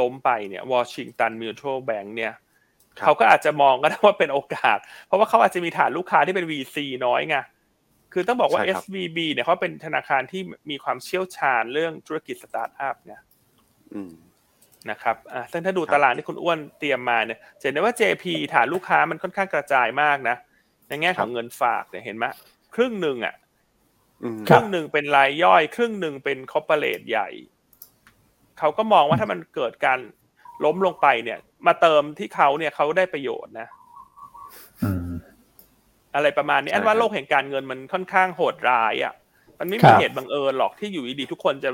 ล้มไปเนี่ยวอชิงตันมิวทัลแบงค์เนี่ยเขาก็อาจจะมองก็ได้ว่าเป็นโอกาสเพราะว่าเขาอาจจะมีฐานลูกค้าที่เป็น VC น้อยไงคือต้องบอกว่า SVB เนี่ยเขาเป็นธนาคารที่มีความเชี่ยวชาญเรื่องธุรกิจสตาร์ทอัพเนี่ยนะครับซึ่งถ้าดูตลาดที่คุณอ้วนเตรียมมาเนี่ยเห็นได้ว่า JP ฐานลูกค้ามันค่อนข้างกระจายมากนะในแง่ของเงินฝากเนี่ยเห็นไหมครึ่งนึงอ่ะครึ่งนึงเป็นรายย่อยครึ่งนึงเป็นคอร์ปอเรทใหญ่เขาก็มองว่าถ้ามันเกิดการล้มลงไปเนี่ยมาเติมที่เขาเนี่ยเขาได้ประโยชน์นะอะไรประมาณนี้อันว่าโลกแห่งการเงินมันค่อนข้างโหดร้ายอ่ะมันไม่มีเหตุบังเอิญหรอกที่อยู่ดีๆทุกคนจะ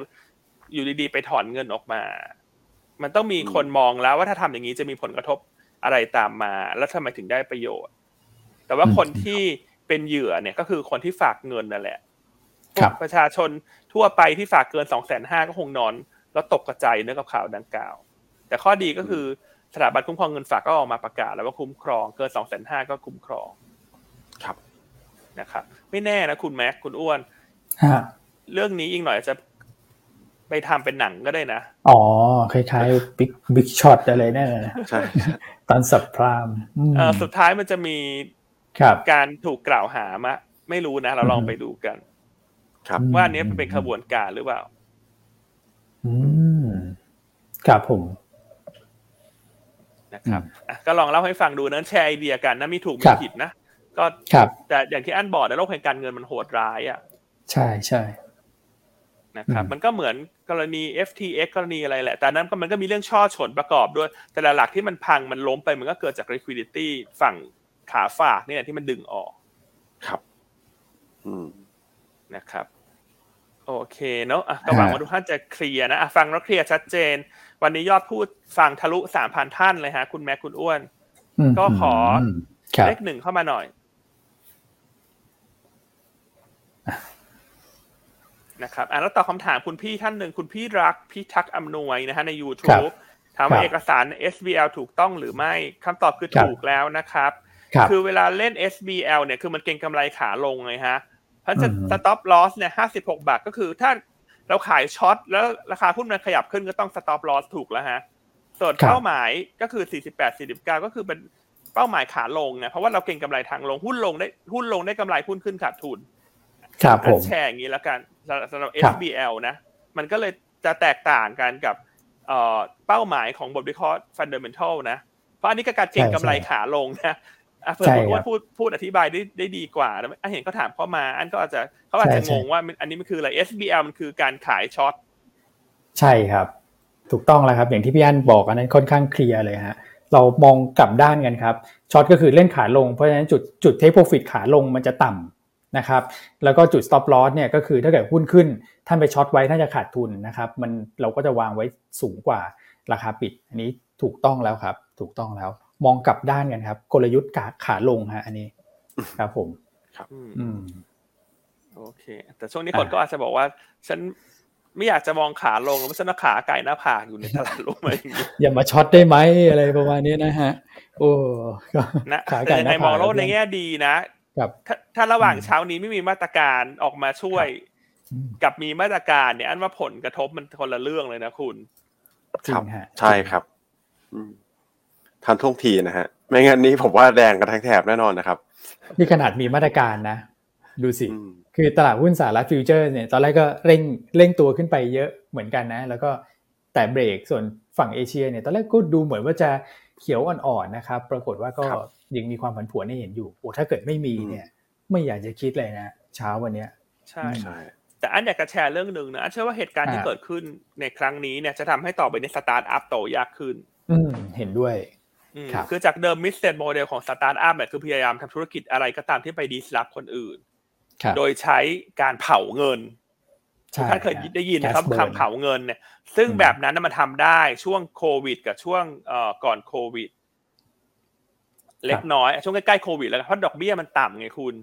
อยู่ดีๆไปถอนเงินออกมามันต้องมีคนมองแล้วว่าถ้าทำอย่างนี้จะมีผลกระทบอะไรตามมาแล้วทำไมถึงได้ประโยชน์แต่ว่าคนที่เป็นเหยื่อเนี่ยก็คือคนที่ฝากเงินนั่นแหละประชาชนทั่วไปที่ฝากเกิน 250,000 ก็คงนอนแล้วตกกระจายเนื่องกับข่าวดังกล่าวแต่ข้อดีก็คือสถาบันคุ้มครองเงินฝากก็ออกมาประกาศแล้วว่าคุ้มครองเกิน 250,000 ก็คุ้มครองครับนะครับไม่แน่นะคุณแม็กคุณอ้วนเรื่องนี้อีกหน่อยจะไปทำเป็นหนังก็ได้นะอ๋อคล้ายๆบิ๊กช็อตอะไรนั่นน่ะใช่ตอนสับพรามสุดท้ายมันจะมีการถูกกล่าวหามาไม่รู้นะเราลองไปดูกันครับว่าอันนี้เป็นขบวนการหรือเปล่าครับผมนะครับก็ลองเล่าให้ฟังดูนะแชร์ไอเดียกันนะมีถูกมีผิดนะก็แต่อย่างที่อั้นบอกในโลกแห่งการเงินมันโหดร้ายอ่ะใช่ๆนะครับมันก็เหมือนกรณี FTX กรณีอะไรแหละแต่นั้นก็มันก็มีเรื่องช่อฉนประกอบด้วยแต่หลักที่มันพังมันล้มไปมันก็เกิดจาก liquidity ฝั่งขาฝากเนี่ยที่มันดึงออกครับนะครับโอเคเนาะก็หวังว่าทุกท่านจะเคลียร์นะฟังแล้วเคลียร์ชัดเจนวันนี้ยอดผู้ฟังทะลุ 3,000 ท่านเลยฮะคุณแม็กคุณอ้วนก็ขอเลข1เข้ามาหน่อยนะครับแล้วตอบคำถามคุณพี่ท่านหนึ่งคุณพี่รักพี่ทักอำนวยนะฮะใน YouTube ถามว่าเอกสาร SBL ถูกต้องหรือไม่คำตอบคือถูกแล้วนะครับคือเวลาเล่น SBL เนี่ยคือมันเก็งกำไรขาลงไงฮะเพราะจะ stop loss เนี่ย56 บาทก็คือถ้าเราขายช็อตแล้วราคาหุ้นมันขยับขึ้นก็ต้อง stop loss ถูกแล้วฮะส่วนเป้าหมายก็คือ48-49ก็คือเป็นเป้าหมายขาลงนะเพราะว่าเราเก็งกำไรทางลงหุ้นลงได้กำไรหุ้นขึ้นขาดทุนครับผมแชร์อย่างนี้แล้วกันสำหรับ SBL นะมันก็เลยจะแตกต่างกันกับเป้าหมายของบทวิเคราะห์ fundamental นะเพราะอันนี้ก็การเก็งกำไรขาลงนะเผื่อผมว่าพูดอธิบายได้ดีกว่านะเห็นเขาถามเข้ามาอันก็อาจจะเขาอาจจะงงว่าอันนี้มันคืออะไร SBL มันคือการขายช็อตใช่ครับถูกต้องแล้วครับอย่างที่พี่อั้นบอกอันนั้นค่อนข้างเคลียร์เลยฮะ เรามองกลับด้านกันครับช็อตก็คือเล่นขาลงเพราะฉะนั้นจุด take profit ขาลงมันจะต่ำนะครับแล้วก็จุด stop loss เนี่ยก็คือถ้าเกิดหุ้นขึ้นท่านไปช็อตไว้ท่านจะขาดทุนนะครับมันเราก็จะวางไว้สูงกว่าราคาปิดอันนี้ถูกต้องแล้วครับถูกต้องแล้วมองกลับด้านกันครับกลยุทธ์ขาลงฮะอันนี้ครับผมครับโอเคแต่ช่วงนี้คนก็อาจจะบอกว่าฉันไม่อยากจะมองขาลงเพราะฉันขาไก่หน้าผากอยู่ในตลาดลงมาอย่างนี้อย่ามาช็อตได้ไหมอะไรประมาณนี้นะฮะโอ้ขาไก่หน้าผากในมองโลกในแง่ดีนะถ้าระหว่างเช้านี้ไม่มีมาตรการออกมาช่วยกับมีมาตรการเนี่ยอันว่าผลกระทบมันคนละเรื่องเลยนะคุณครับใช่ครับทันท่วงทีนะฮะไม่งั้นนี้ผมว่าแดงกันทั้งแถบแน่นอนนะครับนี่ขนาดมีมาตรการนะดูสิคือตลาดหุ้นสหรัฐฟิวเจอร์เนี่ยตอนแรกก็เร่งตัวขึ้นไปเยอะเหมือนกันนะแล้วก็แต่เบรกส่วนฝั่งเอเชียเนี่ยตอนแรกก็ดูเหมือนว่าจะเขียวอ่อนๆนะครับปรากฏว่าก็ยังมีความผันผวนให้เห็นอยู่โอ้ถ้าเกิดไม่มีเนี่ยไม่อยากจะคิดเลยนะเช้าวันนี้ใช่แต่อันอยากจะแชร์เรื่องนึงนะอันเชื่อว่าเหตุการณ์ที่เกิดขึ้นในครั้งนี้เนี่ยจะทำให้ต่อไปในสตาร์ทอัพโตยากขึ้นเห็นด้วยคือจากเดิมมิสเตอร์โมเดลของสตาร์ทอัพเนี่ยคือพยายามทำธุรกิจอะไรก็ตามที่ไปดิสรัปคนอื่นโดยใช้การเผาเงินถ้าเคยได้ยินนะครับคำเผาเงินเนี่ยซึ่งแบบนั้นมันทำได้ช่วงโควิดกับช่วงก่อนโควิดเล็กน้อยช่วงใกล้ๆโควิดแล้วเพราะดอกเบี้ยมันต่ำไงคุณ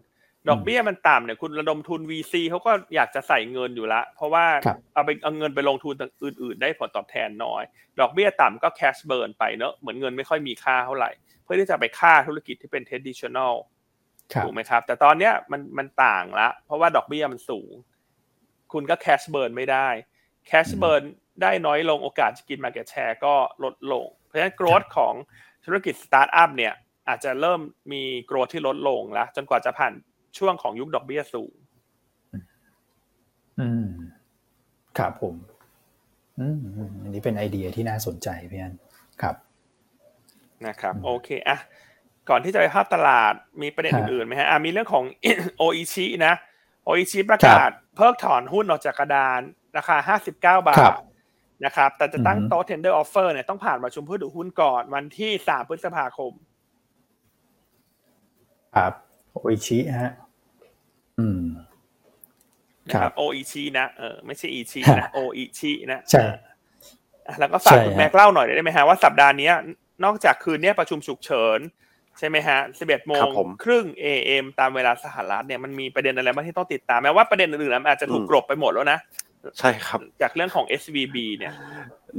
ดอกเบี้ยมันต่ำเนี่ยคุณระดมทุน VC เขาก็อยากจะใส่เงินอยู่ละเพราะว่าเอาเงินไปลงทุนอื่นๆได้ผลตอบแทนน้อยดอกเบี้ยต่ำก็แคชเบิร์นไปเนอะเหมือนเงินไม่ค่อยมีค่าเท่าไหร่เพื่อที่จะไปฆ่าธุรกิจที่เป็น traditional ถูกไหมครับแต่ตอนเนี้ยมันต่างละเพราะว่าดอกเบี้ยมันสูงคุณก็แคชเบิร์นไม่ได้แคชเบิร์นได้น้อยลงโอกาสจะกิน market share ก็ลดลงเพราะฉะนั้น growth ของธุรกิจ start up เนี่ยอาจจะเริ่มมี growth ที่ลดลงละจนกว่าจะผ่านช่วงของยุคดอกเบี้ยสูงครับผมอันนี้เป็นไอเดียที่น่าสนใจพี่อันครับนะครับโอเคอ่ะก่อนที่จะไปภาพตลาดมีประเด็นอื่นๆไหมฮะมีเรื่องของ OEC นะ OEC ประกาศเพิกถอนหุ้นออกจากกระดานราคา59บาทนะครับแต่จะตั้งโต๊ะ Tender Offer เนี่ยต้องผ่านประชุมผู้ถือหุ้นก่อนวันที่3พฤษภาคมครับOEC ฮะครับ OEC นะไม่ใช่ EC นะ OEC นะใช่แล้วก็ฝากคุณแม็กเล่าหน่อยได้มั้ยฮะว่าสัปดาห์นี้นอกจากคืนนี้ประชุมฉุกเฉินใช่มั้ยฮะ 11:30 น AM ตามเวลาสหรัฐเนี่ยมันมีประเด็นอะไรบ้างที่ต้องติดตามแม้ว่าประเด็นอื่นๆอาจจะถูกกลบไปหมดแล้วนะใช่ครับจากเรื่องของ SVB เนี่ย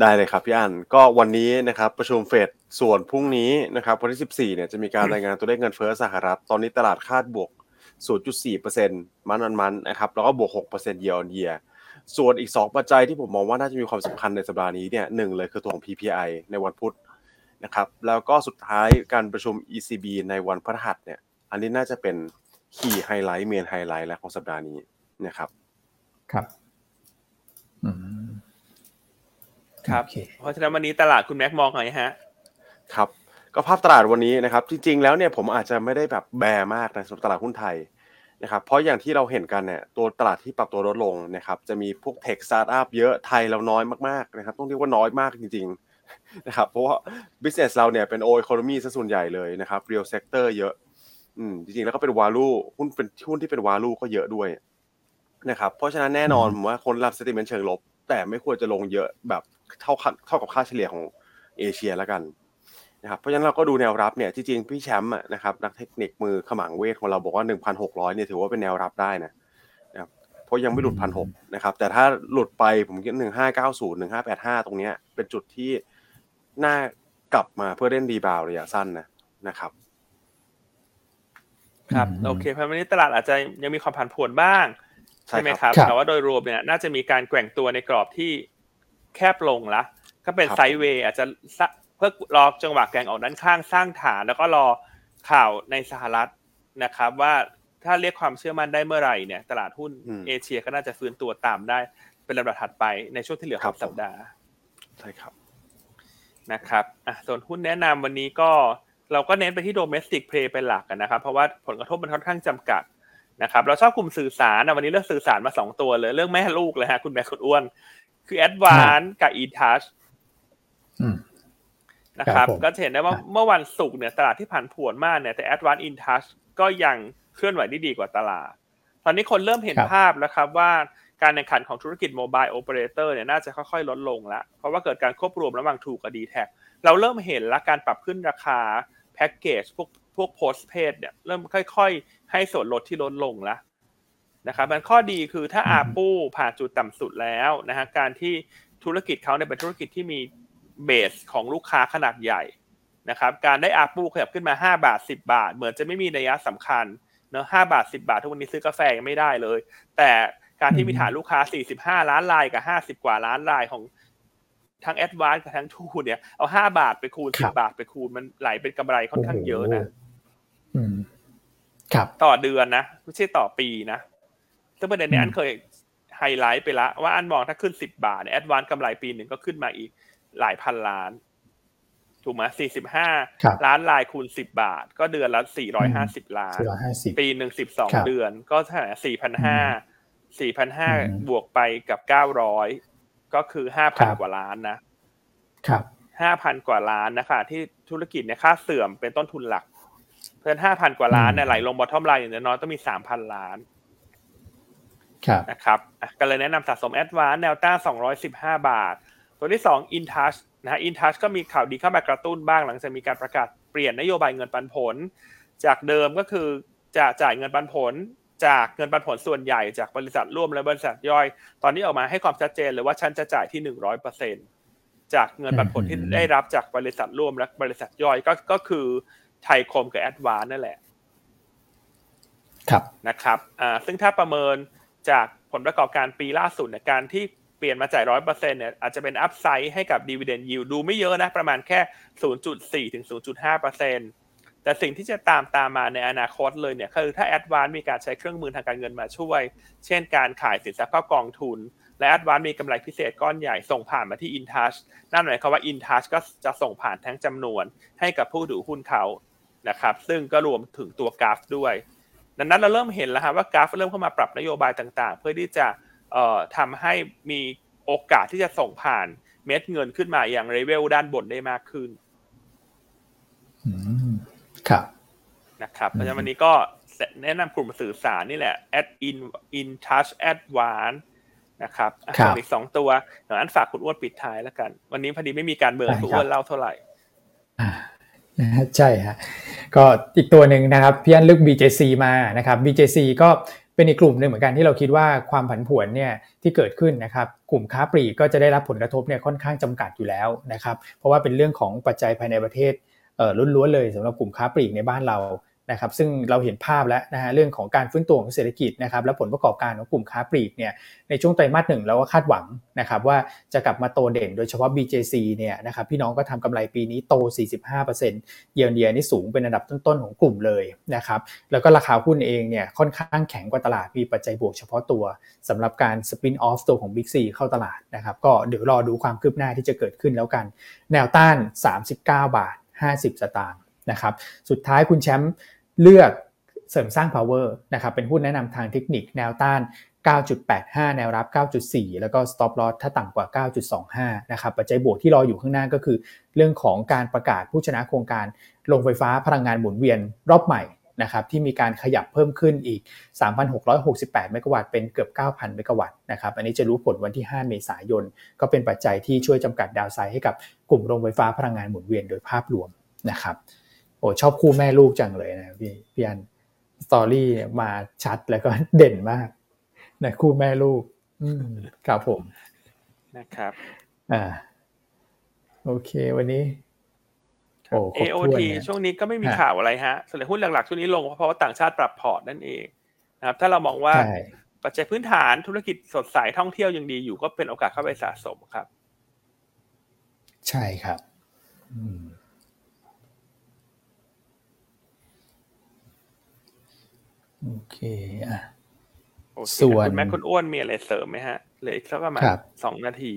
ได้เลยครับพี่อันก็วันนี้นะครับประชุมเฟดส่วนพรุ่งนี้นะครับวันที่14เนี่ยจะมีการรายงานตัวเลขเงินเฟ้อสหรัฐตอนนี้ตลาดคาดบวก 0.4% มันนะครับแล้วก็บวก 6% year on year ส่วนอีก2ปัจจัยที่ผมมองว่าน่าจะมีความสำคัญในสัปดาห์นี้เนี่ย1เลยคือตัวของ PPI ในวันพุธนะครับแล้วก็สุดท้ายการประชุม ECB ในวันพฤหัสเนี่ยอันนี้น่าจะเป็น key highlight main highlight แล้วของสัปดาห์นี้นะครับครับครับเพราะฉะนั้นวันนี้ตลาดคุณแม็กมองไงฮะครับก็ภาพตลาดวันนี้นะครับจริงๆแล้วเนี่ยผมอาจจะไม่ได้แบบแบมากนะสำหรับตลาดหุ้นไทยนะครับเพราะอย่างที่เราเห็นกันเนี่ยตัวตลาดที่ปรับตัวลดลงนะครับจะมีพวกเทคสตาร์ทอัพเยอะไทยเราน้อยมากๆนะครับต้องเรียกว่าน้อยมากจริงๆนะครับเพราะว่า business เราเนี่ยเป็นโออีโคโนมีซะส่วนใหญ่เลยนะครับ real sector เยอะจริงๆแล้วก็เป็น value หุ้นที่เป็น value ก็เยอะด้วยนะครับเพราะฉะนั้นแน่นอนผมว่าคนรับ sentiment เชิงลบแต่ไม่ควรจะลงเยอะแบบเท่ากับค่าเฉลี่ยของเอเชียละกันนะครับเพราะฉะนั้นเราก็ดูแนวรับเนี่ยจริงๆพี่แชมป์นะครับนักเทคนิคมือขมังเวทของเราบอกว่า 1,600 เนี่ยถือว่าเป็นแนวรับได้นะครับเพราะยังไม่หลุด 1,600 นะครับแต่ถ้าหลุดไปผมคิด1590 1585ตรงเนี้ยเป็นจุดที่น่ากลับมาเพื่อเล่นรีบาวระยะสั้นนะครับครับโอเคเพราะวันนี้ตลาดอาจจะยังมีความผันผวนบ้างใช่ไหมครับแต่ว่าโดยรวมเนี่ยน่าจะมีการแกว่งตัวในกรอบที่แคบลงละก็เป็นไซด์เวย์อาจจะเพื่อรอจังหวะแกว่งออกด้านข้างสร้างฐานแล้วก็รอข่าวในสหรัฐนะครับว่าถ้าเรียกความเชื่อมั่นได้เมื่อไหร่เนี่ยตลาดหุ้นเอเชียก็น่าจะฟื้นตัวตามได้เป็นลำดับถัดไปในช่วงที่เหลือของสัปดาห์ใช่ครับนะครับส่วนหุ้นแนะนำวันนี้ก็เราก็เน้นไปที่ domestic play เป็นหลักกันนะครับเพราะว่าผลกระทบมันค่อนข้างจำกัดนะครับเราชอบกลุ่มสื่อสารวันนี้เลือกสื่อสารมา2ตัวเลยเรื่องแม่ลูกเลยฮะคุณแม่คุณอ้วนคือ Advance กับ iTouch นะครับก็เห็นได้ว่าเมื่อวันศุกร์เนี่ยตลาดที่ผันผวนมากเนี่ยแต่ Advance in Touch ก็ยังเคลื่อนไหวได้ดีกว่าตลาดตอนนี้คนเริ่มเห็นภาพแล้วครับว่าการแข่งขันของธุรกิจโมบายโอเปอเรเตอร์เนี่ยน่าจะค่อยๆลดลงแล้วเพราะว่าเกิดการควบรวมระหว่าง True กับ Dtac เราเริ่มเห็นและการปรับขึ้นราคาแพ็คเกจพวกโพสเพดเนี่ยเริ่มค่อยๆให้ส่วนลดที่ลดลงแล้วนะครับมันข้อดีคือถ้าARPUผ่านจุดต่ำสุดแล้วนะฮะการที่ธุรกิจเขาเนี่ยเป็นธุรกิจที่มีเบสของลูกค้าขนาดใหญ่นะครับการได้ARPUขยับขึ้นมา5บาท10บาทเหมือนจะไม่มีนัยสำคัญเนาะ5บาท10บาททุกวันนี้ซื้อกาแฟยังไม่ได้เลยแต่การที่มีฐานลูกค้า45ล้านรายกับ50กว่าล้านรายของทั้ง Advance กับทั้ง True เนี่ยเอา5บาทไปคูณ10บาทไปคูณมันไหลเป็นกำไรค่อนข้างเยอะนะครับต่อเดือนนะไม่ใช่ต่อปีนะซึ่งประเด็นนี้อันเคยไฮไลท์ไปละว่าอันมองถ้าขึ้น10บาทเนี่ย Advance กำไรปีหนึ่งก็ขึ้นมาอีกหลายพันล้านถูกมั้ย45ล้านรายคูณ10บาทก็เดือนละ450ล้านปีนึง12เดือนก็เท่าไหร่ 4,500 บวกไปกับ900ก็คือ 5,000 กว่าล้านนะครับ 5,000 กว่าล้านนะคะที่ธุรกิจเนี่ยค่าเสื่อมเป็นต้นทุนหลักเพิ่น 5,000 กว่าล้านเนี่ยไหลลงบอททอมไลน์อย่างน้อยต้องมี 3,000 ล้านนะครับก็เลยแนะนำสะสม Advance แนวต้าน215บาทตัวที่2 InTouch นะฮะ InTouch ก็มีข่าวดีเข้ามากระตุ้นบ้างหลังจากมีการประกาศเปลี่ยนนโยบายเงินปันผลจากเดิมก็คือจะจ่ายเงินปันผลจากเงินปันผลส่วนใหญ่จากบริษัทร่วมและบริษัทย่อยตอนนี้ออกมาให้ความชัดเจนเลยว่าฉันจะจ่ายที่ 100% จากเงินปันผลที่ได้รับจากบริษัทร่วมและบริษัทย่อยก็คือไทยคมกับ Advance นั่นแหละครับนะครับซึ่งถ้าประเมินจากผลประกอบการปีล่าสุดเนี่ยการที่เปลี่ยนมาจ่าย 100% เนี่ยอาจจะเป็นอัพไซด์ให้กับ Dividend Yield ดูไม่เยอะนะประมาณแค่ 0.4 ถึง 0.5% แต่สิ่งที่จะตามมาในอนาคตเลยเนี่ยคือถ้า Advance มีการใช้เครื่องมือทางการเงินมาช่วยเช่นการขายสินทรัพย์เข้ากองทุนและ Advance มีกำไรพิเศษก้อนใหญ่ส่งผ่านมาที่ InTouch นั่นหมายความว่า InTouch ก็จะส่งผ่านทั้งจำนวนให้กับผู้ถือหุ้นเขานะครับซึ่งก็รวมถึงตัวกราฟด้วยดังนั้นเราเริ่มเห็นแล้วฮะว่ากราฟเริ่มเข้ามาปรับนโยบายต่างๆเพื่อที่จะทำให้มีโอกาสที่จะส่งผ่านเม็ดเงินขึ้นมาอย่างเลเวลด้านบนได้มากขึ้นครับนะครับเพราะฉะนั้นวันนี้ก็แนะนำกลุ่มสื่อสารนี่แหละ InTouch Advance นะครับอีก2ตัวเดี๋ยวอันฝากคุณอ้วนปิดท้ายแล้วกันวันนี้พอดีไม่มีการเบิร์นคุณอ้วนเล่าเท่าไหร่ใช่ฮะก็อีกตัวนึงนะครับพี่อันเลือก BJC มานะครับ BJC ก็เป็นอีกกลุ่มนึงเหมือนกันที่เราคิดว่าความผันผวนเนี่ยที่เกิดขึ้นนะครับกลุ่มค้าปลีกก็จะได้รับผลกระทบเนี่ยค่อนข้างจำกัดอยู่แล้วนะครับเพราะว่าเป็นเรื่องของปัจจัยภายในประเทศล้วนๆเลยสำหรับกลุ่มค้าปลีกในบ้านเรานะครับซึ่งเราเห็นภาพแล้วนะฮะเรื่องของการฟื้นตัวของเศรษฐกิจนะครับและผลประกอบการของกลุ่มค้าปลีกเนี่ยในช่วงไตรมาส1เราก็คาดหวังนะครับว่าจะกลับมาโตเด่นโดยเฉพาะ BJC เนี่ยนะครับพี่น้องก็ทำกำไรปีนี้โต 45% year-on-year นี่สูงเป็นอันดับต้นๆของกลุ่มเลยนะครับแล้วก็ราคาหุ้นเองเนี่ยค่อนข้างแข็งกว่าตลาดมีปัจจัยบวกเฉพาะตัวสำหรับการ spin off ตัวของ Big C เข้าตลาดนะครับก็เดี๋ยวรอดูความคืบหน้าที่จะเกิดขึ้นแล้วกันแนวต้าน 39.50 สตางค์นะครับสุดท้ายคุณแชมป์เลือกเสริมสร้าง Power นะครับเป็นหุ้นแนะนำทางเทคนิคแนวต้าน 9.85 แนวรับ 9.4 แล้วก็ Stop Loss ถ้าต่ำกว่า 9.25 นะครับปัจจัยบวกที่รออยู่ข้างหน้าก็คือเรื่องของการประกาศผู้ชนะโครงการโรงไฟฟ้าพลังงานหมุนเวียนรอบใหม่นะครับที่มีการขยับเพิ่มขึ้นอีก 3,668 เมกะวัตต์เป็นเกือบ 9,000 เมกะวัตต์นะครับอันนี้จะรู้ผลวันที่ 5 เมษายนก็เป็นปัจจัยที่ช่วยจำกัดดาวไซด์ให้กับกลุ่มโรงไฟฟ้าพลังงานหมุนเวียนโดยภาพรวมนะครับโอ้ชอบคู่แม่ลูกจังเลยนะพี่อันสตอรี่มาชัดแล้วก็เด่นมากนะคู่แม่ลูกครับผมนะครับโอเควันนี้โอ้ AOT ช่วงนี้ก็ไม่มีข่าวอะไรฮะส่วนหุ้นหลักๆช่วงนี้ลงเพราะว่าต่างชาติปรับพอร์ตนั่นเองนะครับถ้าเรามองว่าปัจจัยพื้นฐานธุรกิจสดใสท่องเที่ยวยังดีอยู่ก็เป็นโอกาสเข้าไปสะสมครับใช่ครับโอเคส่วนคุณแม่คุณอ้วนมีอะไรเสริมไหมฮะเหลืออีกสักประมาณ2นาที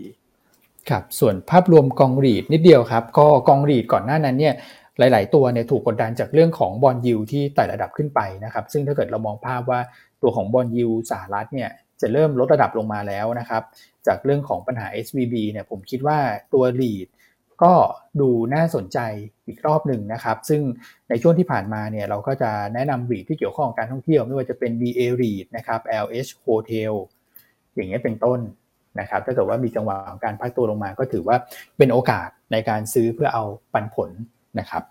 ครับส่วนภาพรวมกองรีทนิดเดียวครับก็กองรีทก่อนหน้านั้นเนี่ยหลายๆตัวเนี่ยถูกกดดันจากเรื่องของบอนด์ยิลด์ที่ไต่ระดับขึ้นไปนะครับซึ่งถ้าเกิดเรามองภาพว่าตัวของบอนด์ยิลด์สหรัฐเนี่ยจะเริ่มลดระดับลงมาแล้วนะครับจากเรื่องของปัญหา SVB เนี่ยผมคิดว่าตัวรีท ก็ดูน่าสนใจอีกรอบหนึ่งนะครับซึ่งในช่วงที่ผ่านมาเนี่ยเราก็จะแนะนำรีทที่เกี่ยวข้องกับการท่องเที่ยวไม่ว่าจะเป็น VA REIT นะครับ LH Hotel อย่างเงี้ยเป็นต้นนะครับถ้าเกิดว่ามีจังหวะของการพักตัวลงมาก็ถือว่าเป็นโอกาสในการซื้อเพื่อเอาปันผลนะครับ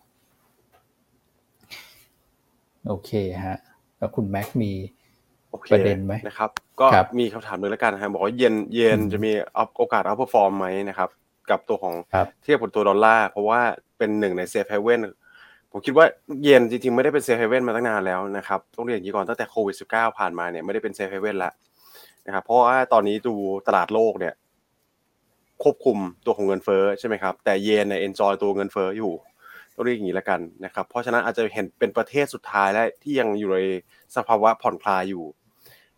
โอเคฮะแล้วคุณแม็กมีประเด็นไหมนะครับก็มีคำถามนึงแล้วกันฮะบอกว่าเย็นจะมีโอกาสอัพเพอร์ฟอร์มไหมนะครับกับตัวของเทียบกับตัวดอลลาร์เพราะว่าเป็นหนึ่งในเซฟเฮเว่นผมคิดว่าเยนจริงๆไม่ได้เป็นเซฟเฮเว่นมาตั้งนานแล้วนะครับต้องเรียนอย่างนี้ก่อนตั้งแต่โควิด-19 ผ่านมาเนี่ยไม่ได้เป็นเซฟเฮเว่นละนะครับเพราะว่าตอนนี้ดูตลาดโลกเนี่ยควบคุมตัวของเงินเฟ้อใช่ไหมครับแต่เยนเนี่ยเอนจอยตัวเงินเฟ้ออยู่ต้องเรียกอย่างนี้ละกันนะครับเพราะฉะนั้นอาจจะเห็นเป็นประเทศสุดท้ายและที่ยังอยู่ในสภาวะผ่อนคลายอยู่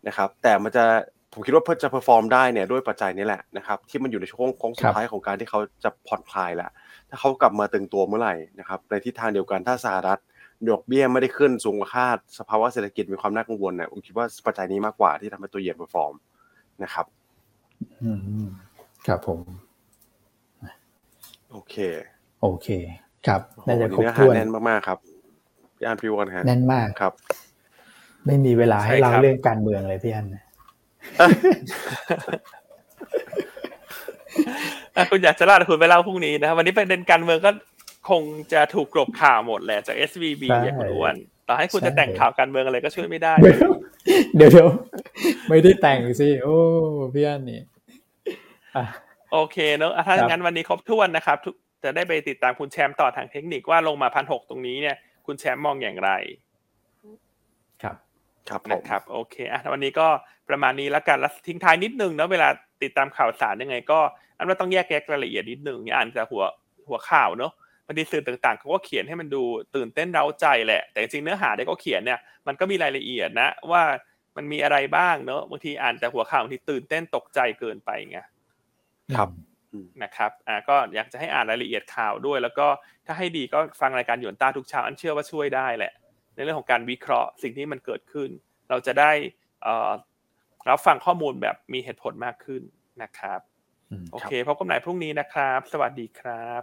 นะครับแต่มันจะผมคิดว่าเพื่อจะเพอร์ฟอร์มได้เนี่ยด้วยปัจจัยนี้แหละนะครับที่มันอยู่ในช่วงของสุดท้ายของการที่เขาจะผ่อนคลายแล้วถ้าเขากลับมาตึงตัวเมื่อไหร่นะครับในทิศทางเดียวกันถ้าสหรัฐดอกเบี้ยไม่ได้ขึ้นสูงกว่าคาดสภาวะเศรษฐกิจมีความน่ากังวลเนี่ยผมคิดว่าปัจจัยนี้มากกว่าที่ทำให้ตัวเยนเพอร์ฟอร์มนะครับครับผมโอเคครับน่าจะครบถ้วนแน่นมากๆครับพี่อันพี่วอนฮะแน่นมากครับไม่มีเวลาให้เล่าเรื่องการเมืองเลยพี่อันคุณอยากจะเล่าแต่คุณไปเล่าพรุ่งนี้นะครับวันนี้ประเด็นการเมืองก็คงจะถูกกลบข่าวหมดแหละจาก SVB อย่างคุณอ้วนต่อให้คุณจะแต่งข่าวการเมืองอะไรก็ช่วยไม่ได้เดี๋ยวไม่ได้แต่งสิโอ้พี่อันนี่โอเคเนอะถ้างั้นวันนี้ครบถ้วนนะครับจะได้ไปติดตามคุณแชมป์ต่อทางเทคนิคว่าลงมา 1,600 ตรงนี้เนี่ยคุณแชมป์มองอย่างไรครับนะครับโอเคอ่ะวันนี้ก็ประมาณนี้แล้วกันแล้วทิ้งท้ายนิดนึงเนาะเวลาติดตามข่าวสารยังไงก็อันว่าต้องแยกแยะรายละเอียดนิดนึงอ่านจากหัวข่าวเนาะบางทีสื่อต่างๆเขาก็เขียนให้มันดูตื่นเต้นเร้าใจแหละแต่จริงเนื้อหาที่เขาเขียนเนี่ยมันก็มีรายละเอียดนะว่ามันมีอะไรบ้างเนาะบางทีอ่านจากหัวข่าวบางทีตื่นเต้นตกใจเกินไปไงครับนะครับก็อยากจะให้อ่านรายละเอียดข่าวด้วยแล้วก็ถ้าให้ดีก็ฟังรายการหยวนต้าทุกเช้าอันเชื่อว่าช่วยได้แหละในเรื่องของการวิเคราะห์สิ่งที่มันเกิดขึ้นเราจะได้รับฟังข้อมูลแบบมีเหตุผลมากขึ้นนะครับโอเคพบกันใหม่พรุ่งนี้นะครับสวัสดีครับ